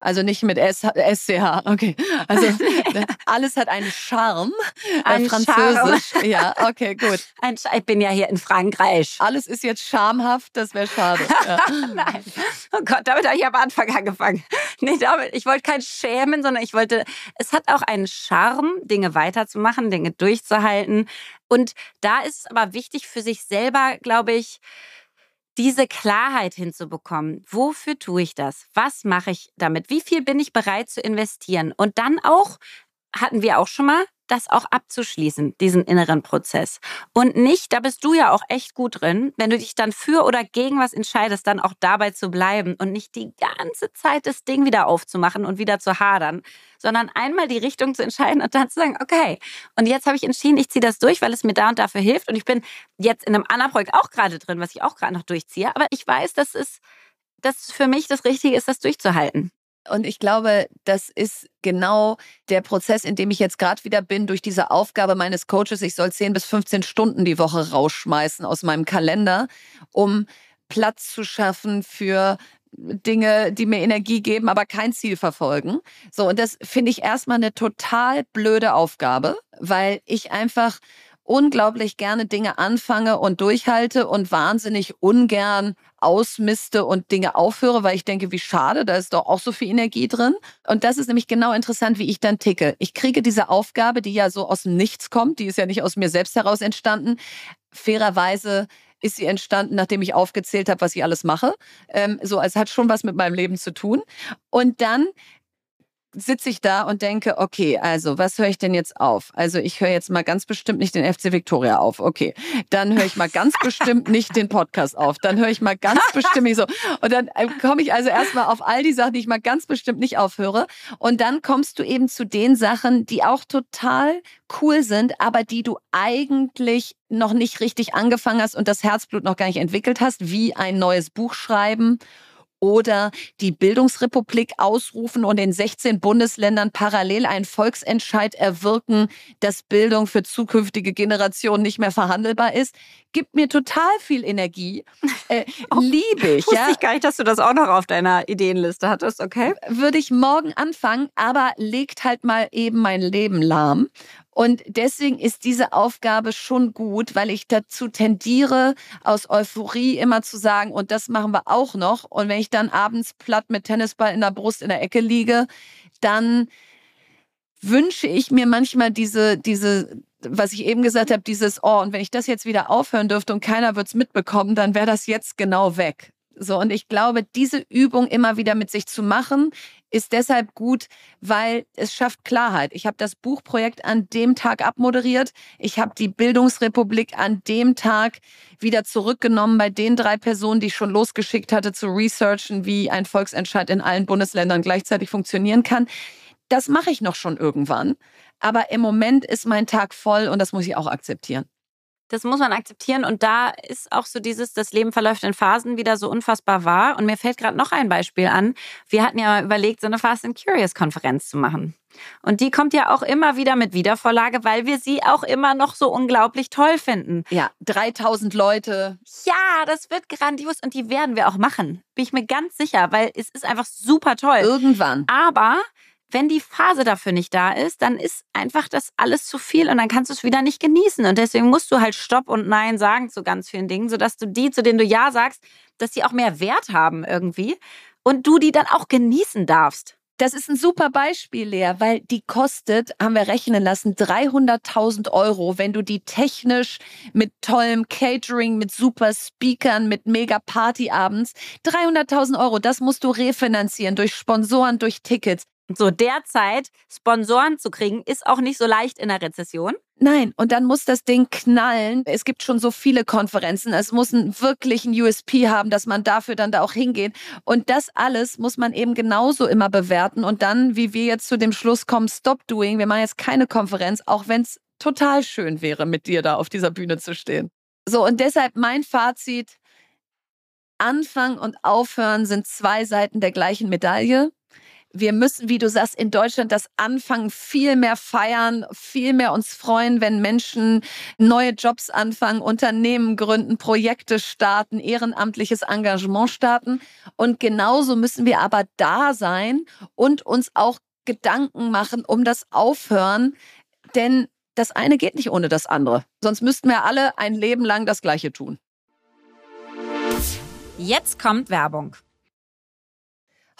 Also nicht mit S C H, okay. Also alles hat einen Charme. Ein äh, Französisch. Charme. Ja, okay, gut. Ein ich bin ja hier in Frankreich. Alles ist jetzt schamhaft, das wäre schade. Ja. Nein. Oh Gott, damit habe ich am Anfang angefangen. Nee, damit, ich wollte kein Schämen, sondern ich wollte, es hat auch einen Charme, Dinge weiterzumachen, Dinge durchzuhalten. Und da ist es aber wichtig für sich selber, glaube ich, diese Klarheit hinzubekommen. Wofür tue ich das? Was mache ich damit? Wie viel bin ich bereit zu investieren? Und dann auch, hatten wir auch schon mal, das auch abzuschließen, diesen inneren Prozess. Und nicht, da bist du ja auch echt gut drin, wenn du dich dann für oder gegen was entscheidest, dann auch dabei zu bleiben und nicht die ganze Zeit das Ding wieder aufzumachen und wieder zu hadern, sondern einmal die Richtung zu entscheiden und dann zu sagen, okay, und jetzt habe ich entschieden, ich ziehe das durch, weil es mir da und dafür hilft und ich bin jetzt in einem anderen Projekt auch gerade drin, was ich auch gerade noch durchziehe, aber ich weiß, dass es, dass es für mich das Richtige ist, das durchzuhalten. Und ich glaube, das ist genau der Prozess, in dem ich jetzt gerade wieder bin, durch diese Aufgabe meines Coaches. Ich soll zehn bis fünfzehn Stunden die Woche rausschmeißen aus meinem Kalender, um Platz zu schaffen für Dinge, die mir Energie geben, aber kein Ziel verfolgen. So, und das finde ich erstmal eine total blöde Aufgabe, weil ich einfach unglaublich gerne Dinge anfange und durchhalte und wahnsinnig ungern ausmiste und Dinge aufhöre, weil ich denke, wie schade, da ist doch auch so viel Energie drin. Und das ist nämlich genau interessant, wie ich dann ticke. Ich kriege diese Aufgabe, die ja so aus dem Nichts kommt, die ist ja nicht aus mir selbst heraus entstanden. Fairerweise ist sie entstanden, nachdem ich aufgezählt habe, was ich alles mache. Ähm, so, also hat schon was mit meinem Leben zu tun. Und dann sitze ich da und denke, okay, also was höre ich denn jetzt auf? Also ich höre jetzt mal ganz bestimmt nicht den F C Viktoria auf. Okay, dann höre ich mal ganz bestimmt nicht den Podcast auf. Dann höre ich mal ganz bestimmt nicht so. Und dann komme ich also erstmal auf all die Sachen, die ich mal ganz bestimmt nicht aufhöre. Und dann kommst du eben zu den Sachen, die auch total cool sind, aber die du eigentlich noch nicht richtig angefangen hast und das Herzblut noch gar nicht entwickelt hast, wie ein neues Buch schreiben. Oder die Bildungsrepublik ausrufen und in sechzehn Bundesländern parallel einen Volksentscheid erwirken, dass Bildung für zukünftige Generationen nicht mehr verhandelbar ist, gibt mir total viel Energie. Äh, oh, liebe ich. Wusste ja. ich gar nicht, dass du das auch noch auf deiner Ideenliste hattest, okay? Würde ich morgen anfangen, aber legt halt mal eben mein Leben lahm. Und deswegen ist diese Aufgabe schon gut, weil ich dazu tendiere, aus Euphorie immer zu sagen, und das machen wir auch noch. Und wenn ich dann abends platt mit Tennisball in der Brust in der Ecke liege, dann wünsche ich mir manchmal diese, diese, was ich eben gesagt habe, dieses, oh, und wenn ich das jetzt wieder aufhören dürfte und keiner wird es mitbekommen, dann wäre das jetzt genau weg. So, und ich glaube, diese Übung immer wieder mit sich zu machen, ist deshalb gut, weil es schafft Klarheit. Ich habe das Buchprojekt an dem Tag abmoderiert. Ich habe die Bildungsrepublik an dem Tag wieder zurückgenommen bei den drei Personen, die ich schon losgeschickt hatte, zu researchen, wie ein Volksentscheid in allen Bundesländern gleichzeitig funktionieren kann. Das mache ich noch schon irgendwann. Aber im Moment ist mein Tag voll und das muss ich auch akzeptieren. Das muss man akzeptieren und da ist auch so dieses, das Leben verläuft in Phasen, wieder so unfassbar wahr. Und mir fällt gerade noch ein Beispiel an. Wir hatten ja mal überlegt, so eine Fast and Curious-Konferenz zu machen. Und die kommt ja auch immer wieder mit Wiedervorlage, weil wir sie auch immer noch so unglaublich toll finden. Ja, dreitausend Leute. Ja, das wird grandios und die werden wir auch machen. Bin ich mir ganz sicher, weil es ist einfach super toll. Irgendwann. Aber wenn die Phase dafür nicht da ist, dann ist einfach das alles zu viel und dann kannst du es wieder nicht genießen. Und deswegen musst du halt Stopp und Nein sagen zu ganz vielen Dingen, sodass du die, zu denen du Ja sagst, dass die auch mehr Wert haben irgendwie und du die dann auch genießen darfst. Das ist ein super Beispiel, Lea, weil die kostet, haben wir rechnen lassen, dreihunderttausend Euro, wenn du die technisch mit tollem Catering, mit super Speakern, mit mega Partyabends, dreihunderttausend Euro, das musst du refinanzieren durch Sponsoren, durch Tickets. So, derzeit Sponsoren zu kriegen, ist auch nicht so leicht in der Rezession. Nein, und dann muss das Ding knallen. Es gibt schon so viele Konferenzen. Es muss einen wirklichen U S P haben, dass man dafür dann da auch hingeht. Und das alles muss man eben genauso immer bewerten. Und dann, wie wir jetzt zu dem Schluss kommen, stop doing. Wir machen jetzt keine Konferenz, auch wenn es total schön wäre, mit dir da auf dieser Bühne zu stehen. So, und deshalb mein Fazit. Anfang und Aufhören sind zwei Seiten der gleichen Medaille. Wir müssen, wie du sagst, in Deutschland das Anfangen viel mehr feiern, viel mehr uns freuen, wenn Menschen neue Jobs anfangen, Unternehmen gründen, Projekte starten, ehrenamtliches Engagement starten. Und genauso müssen wir aber da sein und uns auch Gedanken machen um das Aufhören. Denn das eine geht nicht ohne das andere. Sonst müssten wir alle ein Leben lang das Gleiche tun. Jetzt kommt Werbung.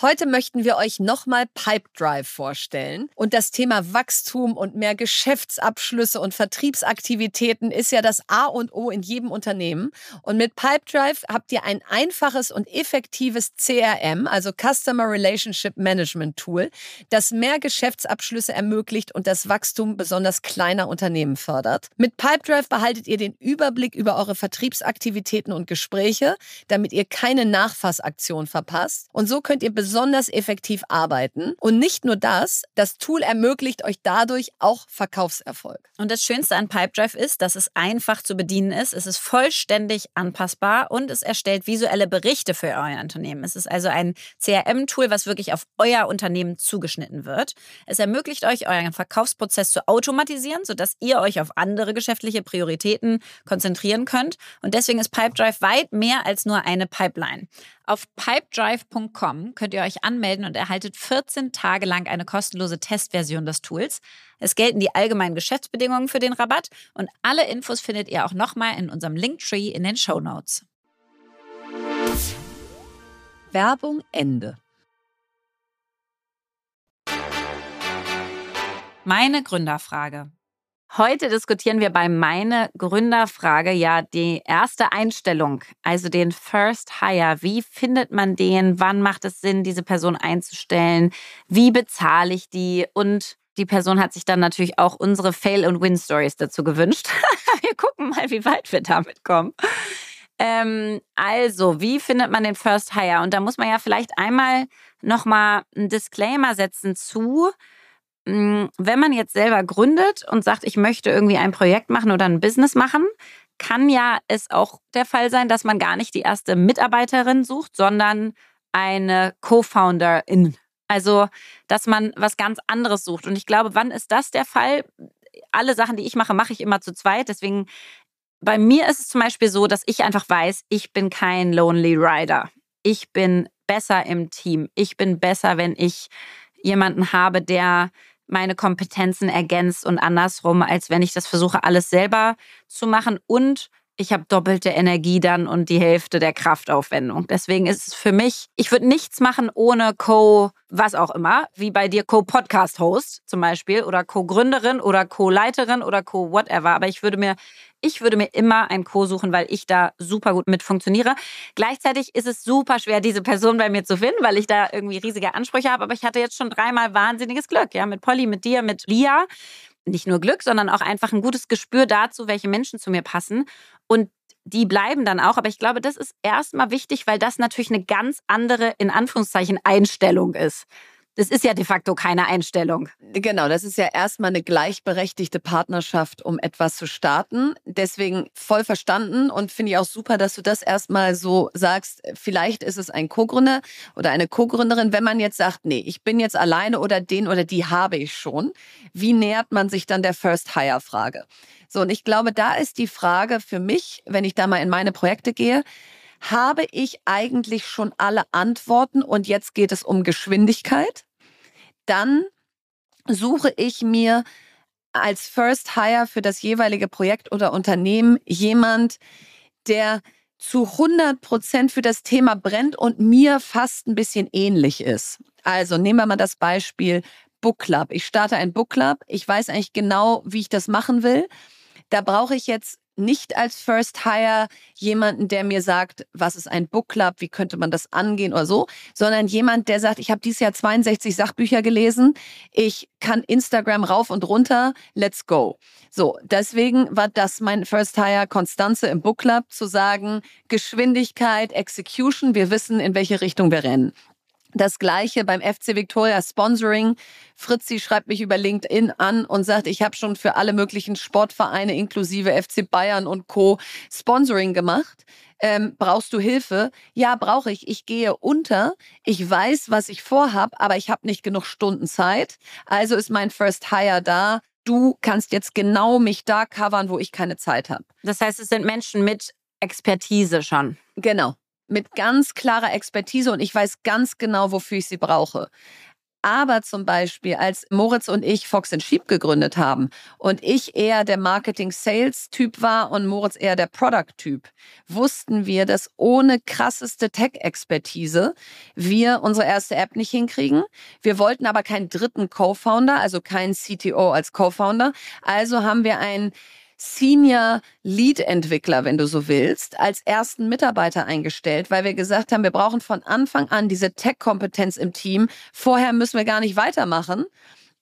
Heute möchten wir euch nochmal Pipedrive vorstellen. Und das Thema Wachstum und mehr Geschäftsabschlüsse und Vertriebsaktivitäten ist ja das A und O in jedem Unternehmen. Und mit Pipedrive habt ihr ein einfaches und effektives C R M, also Customer Relationship Management Tool, das mehr Geschäftsabschlüsse ermöglicht und das Wachstum besonders kleiner Unternehmen fördert. Mit Pipedrive behaltet ihr den Überblick über eure Vertriebsaktivitäten und Gespräche, damit ihr keine Nachfassaktion verpasst. Und so könnt ihr besonders effektiv arbeiten. Und nicht nur das, das Tool ermöglicht euch dadurch auch Verkaufserfolg. Und das Schönste an Pipedrive ist, dass es einfach zu bedienen ist. Es ist vollständig anpassbar und es erstellt visuelle Berichte für euer Unternehmen. Es ist also ein C R M-Tool, was wirklich auf euer Unternehmen zugeschnitten wird. Es ermöglicht euch, euren Verkaufsprozess zu automatisieren, sodass ihr euch auf andere geschäftliche Prioritäten konzentrieren könnt. Und deswegen ist Pipedrive weit mehr als nur eine Pipeline. Auf pipedrive punkt com könnt ihr euch anmelden und erhaltet vierzehn Tage lang eine kostenlose Testversion des Tools. Es gelten die allgemeinen Geschäftsbedingungen für den Rabatt und alle Infos findet ihr auch nochmal in unserem Linktree in den Shownotes. Werbung Ende. Meine Gründerfrage. Heute diskutieren wir bei Meine Gründerfrage ja die erste Einstellung, also den First Hire. Wie findet man den? Wann macht es Sinn, diese Person einzustellen? Wie bezahle ich die? Und die Person hat sich dann natürlich auch unsere Fail- und Win-Stories dazu gewünscht. Wir gucken mal, wie weit wir damit kommen. Ähm, also, wie findet man den First Hire? Und da muss man ja vielleicht einmal nochmal einen Disclaimer setzen zu, wenn man jetzt selber gründet und sagt, ich möchte irgendwie ein Projekt machen oder ein Business machen, kann ja es auch der Fall sein, dass man gar nicht die erste Mitarbeiterin sucht, sondern eine Co-Founderin. Also, dass man was ganz anderes sucht. Und ich glaube, wann ist das der Fall? Alle Sachen, die ich mache, mache ich immer zu zweit. Deswegen, bei mir ist es zum Beispiel so, dass ich einfach weiß, ich bin kein Lonely Rider. Ich bin besser im Team. Ich bin besser, wenn ich jemanden habe, der meine Kompetenzen ergänzt und andersrum, als wenn ich das versuche, alles selber zu machen. Und ich habe doppelte Energie dann und die Hälfte der Kraftaufwendung. Deswegen ist es für mich, ich würde nichts machen ohne Co- was auch immer, wie bei dir Co-Podcast-Host zum Beispiel oder Co-Gründerin oder Co-Leiterin oder Co-Whatever. Aber ich würde mir, ich würde mir immer einen Co suchen, weil ich da super gut mit funktioniere. Gleichzeitig ist es super schwer, diese Person bei mir zu finden, weil ich da irgendwie riesige Ansprüche habe. Aber ich hatte jetzt schon dreimal wahnsinniges Glück, ja, mit Polly, mit dir, mit Lia. Nicht nur Glück, sondern auch einfach ein gutes Gespür dazu, welche Menschen zu mir passen. Und die bleiben dann auch. Aber ich glaube, das ist erstmal wichtig, weil das natürlich eine ganz andere, in Anführungszeichen, Einstellung ist. Das ist ja de facto keine Einstellung. Genau, das ist ja erstmal eine gleichberechtigte Partnerschaft, um etwas zu starten. Deswegen voll verstanden und finde ich auch super, dass du das erstmal so sagst, vielleicht ist es ein Co-Gründer oder eine Co-Gründerin, wenn man jetzt sagt, nee, ich bin jetzt alleine oder den oder die habe ich schon. Wie nähert man sich dann der First-Hire-Frage? So, und ich glaube, da ist die Frage für mich, wenn ich da mal in meine Projekte gehe, habe ich eigentlich schon alle Antworten und jetzt geht es um Geschwindigkeit? Dann suche ich mir als First Hire für das jeweilige Projekt oder Unternehmen jemand, der zu hundert Prozent für das Thema brennt und mir fast ein bisschen ähnlich ist. Also nehmen wir mal das Beispiel Book Club. Ich starte ein Book Club. Ich weiß eigentlich genau, wie ich das machen will. Da brauche ich jetzt nicht als First Hire jemanden, der mir sagt, was ist ein Book Club, wie könnte man das angehen oder so, sondern jemand, der sagt, ich habe dieses Jahr zweiundsechzig Sachbücher gelesen, ich kann Instagram rauf und runter, let's go. So, deswegen war das mein First Hire Konstanze im Book Club, zu sagen, Geschwindigkeit, Execution, wir wissen, in welche Richtung wir rennen. Das Gleiche beim F C Viktoria Sponsoring. Fritzi schreibt mich über LinkedIn an und sagt, ich habe schon für alle möglichen Sportvereine inklusive F C Bayern und Co. Sponsoring gemacht. Ähm, brauchst du Hilfe? Ja, brauche ich. Ich gehe unter. Ich weiß, was ich vorhab, aber ich habe nicht genug Stunden Zeit. Also ist mein First Hire da. Du kannst jetzt genau mich da covern, wo ich keine Zeit habe. Das heißt, es sind Menschen mit Expertise schon. Genau. Mit ganz klarer Expertise und ich weiß ganz genau, wofür ich sie brauche. Aber zum Beispiel, als Moritz und ich Fox and Sheep gegründet haben und ich eher der Marketing-Sales-Typ war und Moritz eher der Product-Typ, wussten wir, dass ohne krasseste Tech-Expertise wir unsere erste App nicht hinkriegen. Wir wollten aber keinen dritten Co-Founder, also keinen C T O als Co-Founder. Also haben wir einen Senior Lead Entwickler, wenn du so willst, als ersten Mitarbeiter eingestellt, weil wir gesagt haben, wir brauchen von Anfang an diese Tech-Kompetenz im Team. Vorher müssen wir gar nicht weitermachen.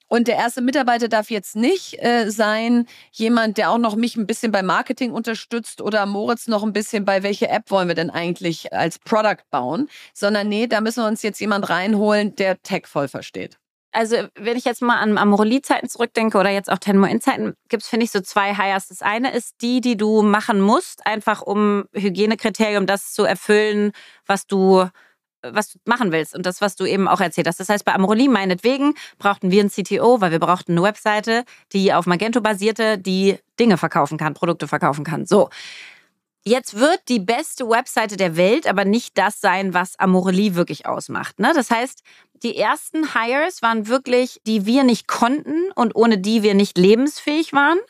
Und der erste Mitarbeiter darf jetzt nicht äh, sein, jemand, der auch noch mich ein bisschen bei Marketing unterstützt oder Moritz noch ein bisschen bei, welche App wollen wir denn eigentlich als Product bauen, sondern nee, da müssen wir uns jetzt jemand reinholen, der Tech voll versteht. Also wenn ich jetzt mal an Amorelie-Zeiten zurückdenke oder jetzt auch Ten More In-Zeiten, gibt es, finde ich, so zwei Hires. Das eine ist die, die du machen musst, einfach um Hygienekriterium, das zu erfüllen, was du, was du machen willst und das, was du eben auch erzählt hast. Das heißt, bei Amorelie meinetwegen brauchten wir einen C T O, weil wir brauchten eine Webseite, die auf Magento basierte, die Dinge verkaufen kann, Produkte verkaufen kann. So. Jetzt wird die beste Webseite der Welt aber nicht das sein, was Amorelie wirklich ausmacht. Ne? Das heißt, die ersten Hires waren wirklich, die wir nicht konnten und ohne die wir nicht lebensfähig waren.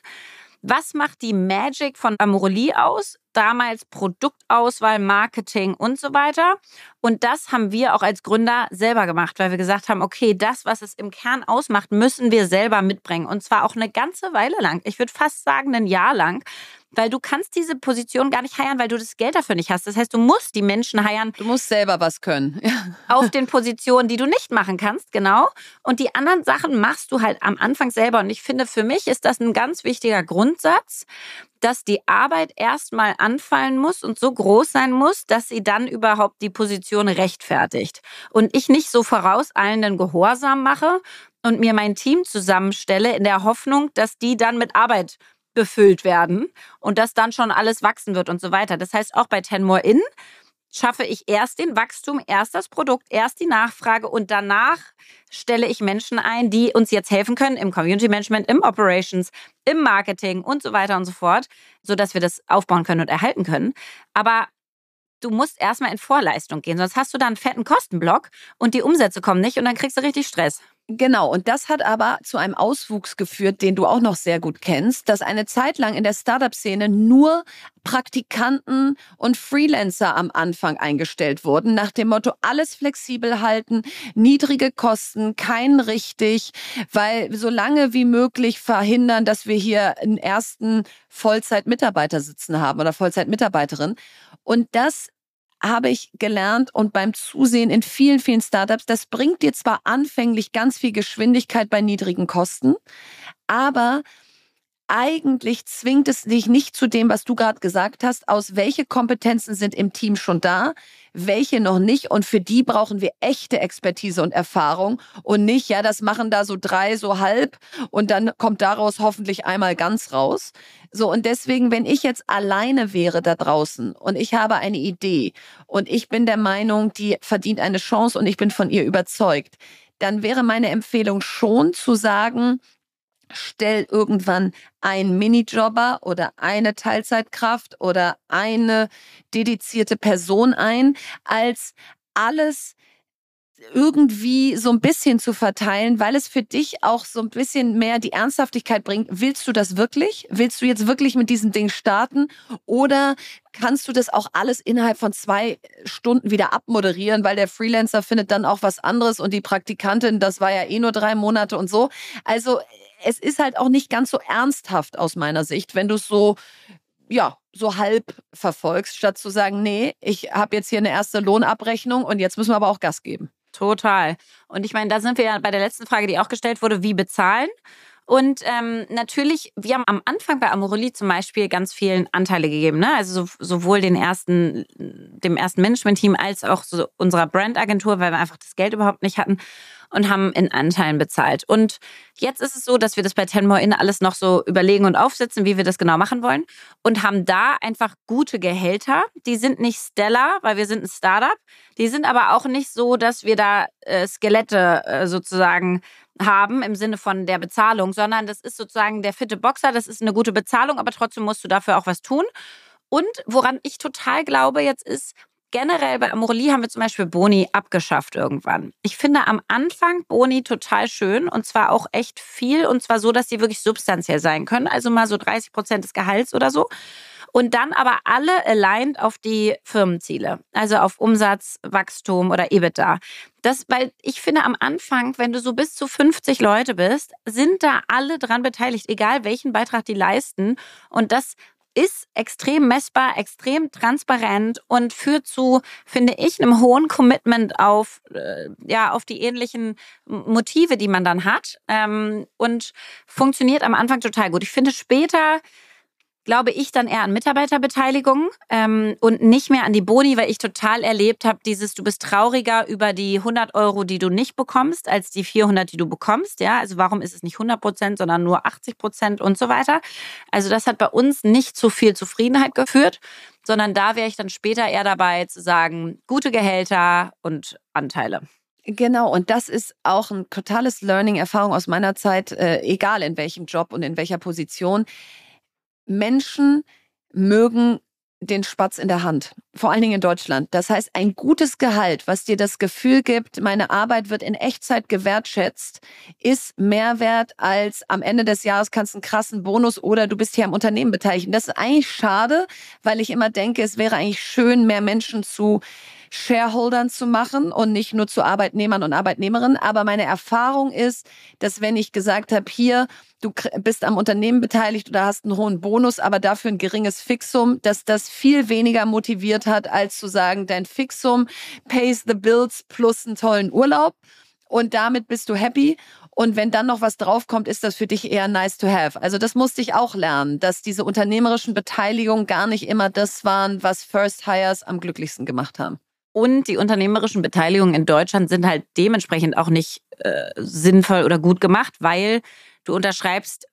Was macht die Magic von Amorelie aus? Damals Produktauswahl, Marketing und so weiter. Und das haben wir auch als Gründer selber gemacht, weil wir gesagt haben, okay, das, was es im Kern ausmacht, müssen wir selber mitbringen. Und zwar auch eine ganze Weile lang. Ich würde fast sagen, ein Jahr lang. Weil du kannst diese Position gar nicht heiern, weil du das Geld dafür nicht hast. Das heißt, du musst die Menschen heiern. Du musst selber was können. Auf den Positionen, die du nicht machen kannst, genau. Und die anderen Sachen machst du halt am Anfang selber. Und ich finde, für mich ist das ein ganz wichtiger Grundsatz, dass die Arbeit erstmal anfallen muss und so groß sein muss, dass sie dann überhaupt die Position rechtfertigt. Und ich nicht so vorauseilenden Gehorsam mache und mir mein Team zusammenstelle in der Hoffnung, dass die dann mit Arbeit befüllt werden und dass dann schon alles wachsen wird und so weiter. Das heißt, auch bei Ten More In schaffe ich erst den Wachstum, erst das Produkt, erst die Nachfrage und danach stelle ich Menschen ein, die uns jetzt helfen können im Community Management, im Operations, im Marketing und so weiter und so fort, sodass wir das aufbauen können und erhalten können. Aber du musst erstmal in Vorleistung gehen, sonst hast du da einen fetten Kostenblock und die Umsätze kommen nicht und dann kriegst du richtig Stress. Genau, und das hat aber zu einem Auswuchs geführt, den du auch noch sehr gut kennst, dass eine Zeit lang in der Startup-Szene nur Praktikanten und Freelancer am Anfang eingestellt wurden, nach dem Motto, alles flexibel halten, niedrige Kosten, kein richtig, weil so lange wie möglich verhindern, dass wir hier einen ersten Vollzeit-Mitarbeiter sitzen haben oder Vollzeit-Mitarbeiterin. Und das habe ich gelernt und beim Zusehen in vielen, vielen Startups, das bringt dir zwar anfänglich ganz viel Geschwindigkeit bei niedrigen Kosten, aber eigentlich zwingt es dich nicht zu dem, was du gerade gesagt hast, aus welche Kompetenzen sind im Team schon da, welche noch nicht und für die brauchen wir echte Expertise und Erfahrung und nicht, ja, das machen da so drei, so halb und dann kommt daraus hoffentlich einmal ganz raus. So, und deswegen, wenn ich jetzt alleine wäre da draußen und ich habe eine Idee und ich bin der Meinung, die verdient eine Chance und ich bin von ihr überzeugt, dann wäre meine Empfehlung schon zu sagen, stell irgendwann einen Minijobber oder eine Teilzeitkraft oder eine dedizierte Person ein, als alles irgendwie so ein bisschen zu verteilen, weil es für dich auch so ein bisschen mehr die Ernsthaftigkeit bringt. Willst du das wirklich? Willst du jetzt wirklich mit diesem Ding starten? Oder kannst du das auch alles innerhalb von zwei Stunden wieder abmoderieren, weil der Freelancer findet dann auch was anderes und die Praktikantin, das war ja eh nur drei Monate und so. Also es ist halt auch nicht ganz so ernsthaft aus meiner Sicht, wenn du es so, ja, so halb verfolgst, statt zu sagen, nee, ich habe jetzt hier eine erste Lohnabrechnung und jetzt müssen wir aber auch Gas geben. Total. Und ich meine, da sind wir ja bei der letzten Frage, die auch gestellt wurde, wie bezahlen? Und ähm, natürlich, wir haben am Anfang bei Amorelie zum Beispiel ganz vielen Anteile gegeben, ne? Also so, sowohl den ersten, dem ersten Management-Team als auch so unserer Brandagentur, weil wir einfach das Geld überhaupt nicht hatten und haben in Anteilen bezahlt. Und jetzt ist es so, dass wir das bei Ten More In alles noch so überlegen und aufsetzen, wie wir das genau machen wollen und haben da einfach gute Gehälter. Die sind nicht stellar, weil wir sind ein Startup. Die sind aber auch nicht so, dass wir da äh, Skelette äh, sozusagen haben im Sinne von der Bezahlung, sondern das ist sozusagen der fitte Boxer, das ist eine gute Bezahlung, aber trotzdem musst du dafür auch was tun. Und woran ich total glaube jetzt ist, generell bei Amorelie haben wir zum Beispiel Boni abgeschafft irgendwann. Ich finde am Anfang Boni total schön und zwar auch echt viel und zwar so, dass die wirklich substanziell sein können, also mal so dreißig Prozent des Gehalts oder so. Und dann aber alle aligned auf die Firmenziele, also auf Umsatz, Wachstum oder EBITDA. Das, weil ich finde am Anfang, wenn du so bis zu fünfzig Leute bist, sind da alle dran beteiligt, egal welchen Beitrag die leisten. Und das ist extrem messbar, extrem transparent und führt zu, finde ich, einem hohen Commitment auf, äh, ja, auf die ähnlichen Motive, die man dann hat. Ähm, und funktioniert am Anfang total gut. Ich finde später, glaube ich dann eher an Mitarbeiterbeteiligung ähm, und nicht mehr an die Boni, weil ich total erlebt habe, dieses, du bist trauriger über die hundert Euro, die du nicht bekommst, als die vierhundert, die du bekommst. Ja, also warum ist es nicht hundert Prozent, sondern nur achtzig Prozent und so weiter. Also das hat bei uns nicht zu viel Zufriedenheit geführt, sondern da wäre ich dann später eher dabei zu sagen, gute Gehälter und Anteile. Genau, und das ist auch ein totales Learning, Erfahrung aus meiner Zeit, äh, egal in welchem Job und in welcher Position. Menschen mögen den Spatz in der Hand, vor allen Dingen in Deutschland. Das heißt, ein gutes Gehalt, was dir das Gefühl gibt, meine Arbeit wird in Echtzeit gewertschätzt, ist mehr wert als am Ende des Jahres kannst du einen krassen Bonus oder du bist hier am Unternehmen beteiligt. Und das ist eigentlich schade, weil ich immer denke, es wäre eigentlich schön, mehr Menschen zu Shareholdern zu machen und nicht nur zu Arbeitnehmern und Arbeitnehmerinnen. Aber meine Erfahrung ist, dass wenn ich gesagt habe, hier, du bist am Unternehmen beteiligt oder hast einen hohen Bonus, aber dafür ein geringes Fixum, dass das viel weniger motiviert hat, als zu sagen, dein Fixum pays the bills plus einen tollen Urlaub und damit bist du happy. Und wenn dann noch was draufkommt, ist das für dich eher nice to have. Also das musste ich auch lernen, dass diese unternehmerischen Beteiligungen gar nicht immer das waren, was First Hires am glücklichsten gemacht haben. Und die unternehmerischen Beteiligungen in Deutschland sind halt dementsprechend auch nicht äh, sinnvoll oder gut gemacht, weil du unterschreibst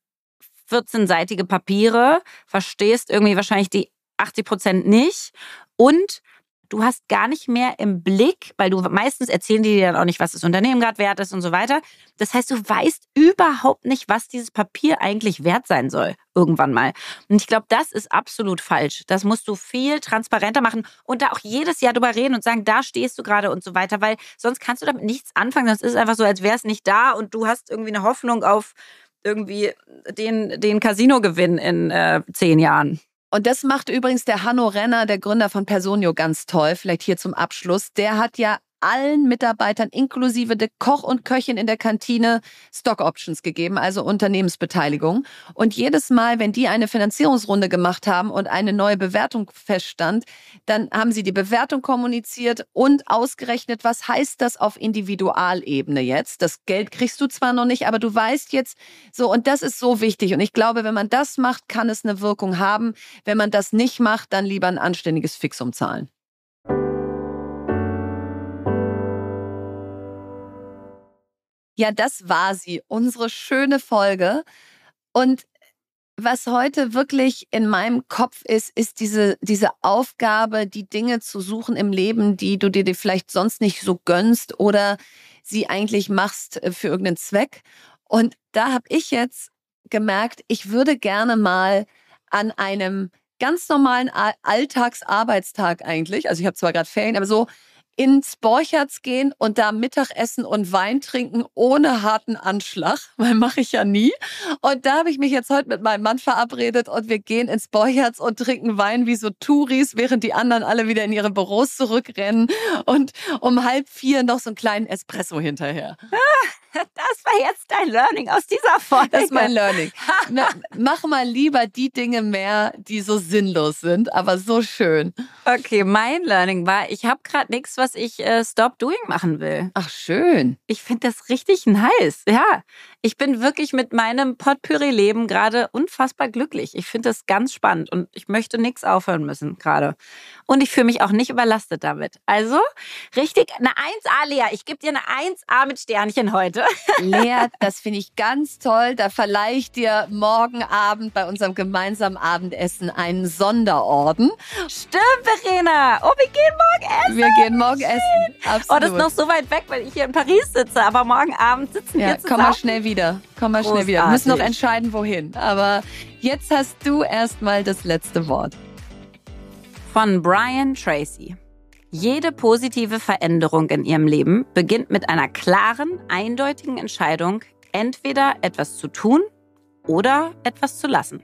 vierzehnseitige Papiere, verstehst irgendwie wahrscheinlich die achtzig Prozent nicht und du hast gar nicht mehr im Blick, weil du meistens erzählen die dir dann auch nicht, was das Unternehmen gerade wert ist und so weiter. Das heißt, du weißt überhaupt nicht, was dieses Papier eigentlich wert sein soll, irgendwann mal. Und ich glaube, das ist absolut falsch. Das musst du viel transparenter machen und da auch jedes Jahr drüber reden und sagen, da stehst du gerade und so weiter, weil sonst kannst du damit nichts anfangen. Sonst ist es einfach so, als wäre es nicht da und du hast irgendwie eine Hoffnung auf irgendwie den, den Casino-Gewinn in äh, zehn Jahren. Und das macht übrigens der Hanno Renner, der Gründer von Personio, ganz toll. Vielleicht hier zum Abschluss. Der hat ja allen Mitarbeitern, inklusive der Koch und Köchin in der Kantine, Stock Options gegeben, also Unternehmensbeteiligung. Und jedes Mal, wenn die eine Finanzierungsrunde gemacht haben und eine neue Bewertung feststand, dann haben sie die Bewertung kommuniziert und ausgerechnet, was heißt das auf Individualebene jetzt? Das Geld kriegst du zwar noch nicht, aber du weißt jetzt so, und das ist so wichtig. Und ich glaube, wenn man das macht, kann es eine Wirkung haben. Wenn man das nicht macht, dann lieber ein anständiges Fixum zahlen. Ja, das war sie, unsere schöne Folge. Und was heute wirklich in meinem Kopf ist, ist diese, diese Aufgabe, die Dinge zu suchen im Leben, die du dir vielleicht sonst nicht so gönnst oder sie eigentlich machst für irgendeinen Zweck. Und da habe ich jetzt gemerkt, ich würde gerne mal an einem ganz normalen Alltagsarbeitstag eigentlich, also ich habe zwar gerade Ferien, aber so, ins Borchertz gehen und da Mittagessen und Wein trinken ohne harten Anschlag, weil mache ich ja nie. Und da habe ich mich jetzt heute mit meinem Mann verabredet und wir gehen ins Borchertz und trinken Wein wie so Touris, während die anderen alle wieder in ihre Büros zurückrennen und um halb vier noch so einen kleinen Espresso hinterher. Das war jetzt dein Learning aus dieser Folge. Das ist mein Learning. Na, mach mal lieber die Dinge mehr, die so sinnlos sind, aber so schön. Okay, mein Learning war, ich habe gerade nichts, was ich äh, Stop Doing machen will. Ach, schön. Ich finde das richtig nice. Ja, ich bin wirklich mit meinem Potpourri-Leben gerade unfassbar glücklich. Ich finde das ganz spannend und ich möchte nichts aufhören müssen gerade. Und ich fühle mich auch nicht überlastet damit. Also, richtig, eine eins a, Lea. Ich gebe dir eine eins a mit Sternchen heute. Lea, das finde ich ganz toll. Da verleihe ich dir morgen Abend bei unserem gemeinsamen Abendessen einen Sonderorden. Stimmt, Verena. Oh, wir gehen morgen essen. Wir gehen morgen Schön. essen. Absolut. Oh, das ist noch so weit weg, weil ich hier in Paris sitze. Aber morgen Abend sitzen wir ja, zusammen. Komm mal schnell wieder. Wieder. Komm mal schnell wieder. Wir müssen noch entscheiden, wohin. Aber jetzt hast du erstmal das letzte Wort. Von Brian Tracy. Jede positive Veränderung in ihrem Leben beginnt mit einer klaren, eindeutigen Entscheidung, entweder etwas zu tun oder etwas zu lassen.